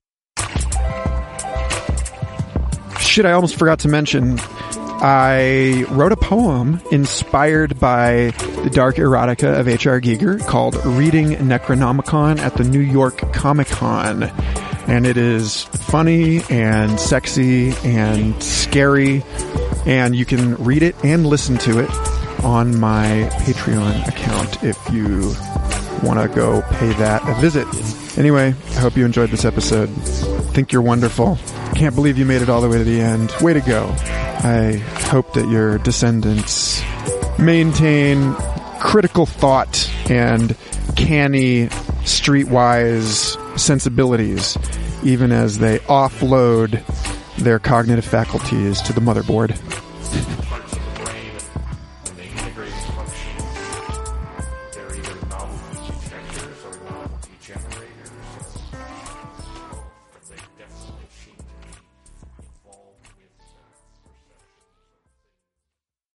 Shit, I almost forgot to mention I wrote a poem inspired by the dark erotica of H.R. Giger called Reading Necronomicon at the New York Comic Con. And it is funny and sexy and scary. And you can read it and listen to it on my Patreon account if you want to go pay that a visit. Anyway, I hope you enjoyed this episode. Think you're wonderful. Can't believe you made it all the way to the end. Way to go. I hope that your descendants maintain critical thought and canny, streetwise sensibilities, even as they offload their cognitive faculties to the motherboard.